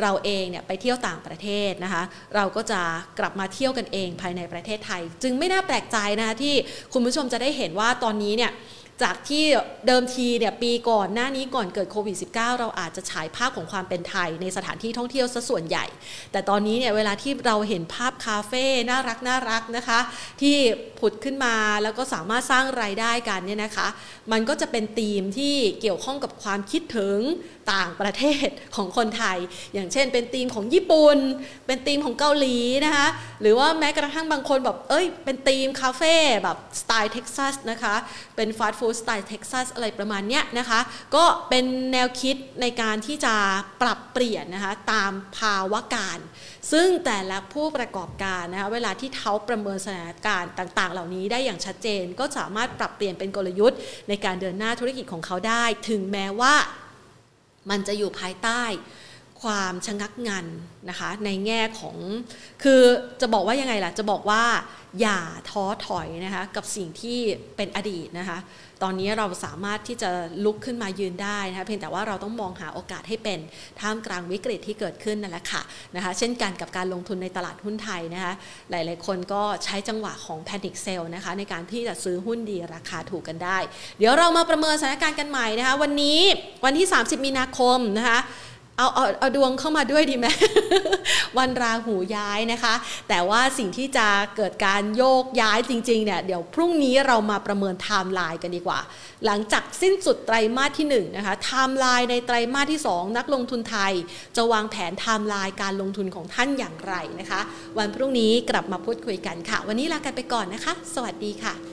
เราเองเนี่ยไปเที่ยวต่างประเทศนะคะเราก็จะกลับมาเที่ยวกันเองภายในประเทศไทยจึงไม่น่าแปลกใจนะคะที่คุณผู้ชมจะได้เห็นว่าตอนนี้เนี่ยจากที่เดิมทีเนี่ยปีก่อนหน้านี้ก่อนเกิดโควิด -19 เราอาจจะฉายภาพของความเป็นไทยในสถานที่ท่องเที่ยวซะส่วนใหญ่แต่ตอนนี้เนี่ยเวลาที่เราเห็นภาพคาเฟ่น่ารักนะคะที่ผุดขึ้นมาแล้วก็สามารถสร้างรายได้กันเนี่ยนะคะมันก็จะเป็นธีมที่เกี่ยวข้องกับความคิดถึงต่างประเทศของคนไทยอย่างเช่นเป็นธีมของญี่ปุ่นเป็นธีมของเกาหลีนะคะหรือว่าแม้กระทั่งบางคนแบบเป็นธีมคาเฟ่แบบสไตล์เท็กซัสนะคะเป็นฟาสต์ฟู้ดสไตล์เท็กซัสอะไรประมาณเนี้ยนะคะก็เป็นแนวคิดในการที่จะปรับเปลี่ยนนะคะตามภาวะการซึ่งแต่ละผู้ประกอบการนะคะเวลาที่เขาประเมินสถานการณ์ต่างๆเหล่านี้ได้อย่างชัดเจนก็สามารถปรับเปลี่ยนเป็นกลยุทธ์ในการเดินหน้าธุรกิจของเขาได้ถึงแม้ว่ามันจะอยู่ภายใต้ความชะงักงันนะคะในแง่ของคือจะบอกว่ายังไงล่ะจะบอกว่าอย่าท้อถอยนะคะกับสิ่งที่เป็นอดีตนะคะตอนนี้เราสามารถที่จะลุกขึ้นมายืนได้นะคะเพียงแต่ว่าเราต้องมองหาโอกาสให้เป็นท่ามกลางวิกฤตที่เกิดขึ้นนั่นแหละค่ะนะคะเช่นกันกับการลงทุนในตลาดหุ้นไทยนะคะหลายๆคนก็ใช้จังหวะของ panic sell นะคะในการที่จะซื้อหุ้นดีราคาถูกกันได้เดี๋ยวเรามาประเมินสถานการณ์กันใหม่นะคะวันนี้วันที่30มีนาคมนะคะเอาดวงเข้ามาด้วยดีไหม วันราหูย้ายนะคะแต่ว่าสิ่งที่จะเกิดการโยกย้ายจริงๆเนี่ยเดี๋ยวพรุ่งนี้เรามาประเมินไทม์ไลน์กันดีกว่าหลังจากสิ้นสุดไตรมาสที่1นะคะไทม์ไลน์ในไตรมาสที่2นักลงทุนไทยจะวางแผนไทม์ไลน์การลงทุนของท่านอย่างไรนะคะวันพรุ่งนี้กลับมาพูดคุยกันค่ะวันนี้ลากันไปก่อนนะคะสวัสดีค่ะ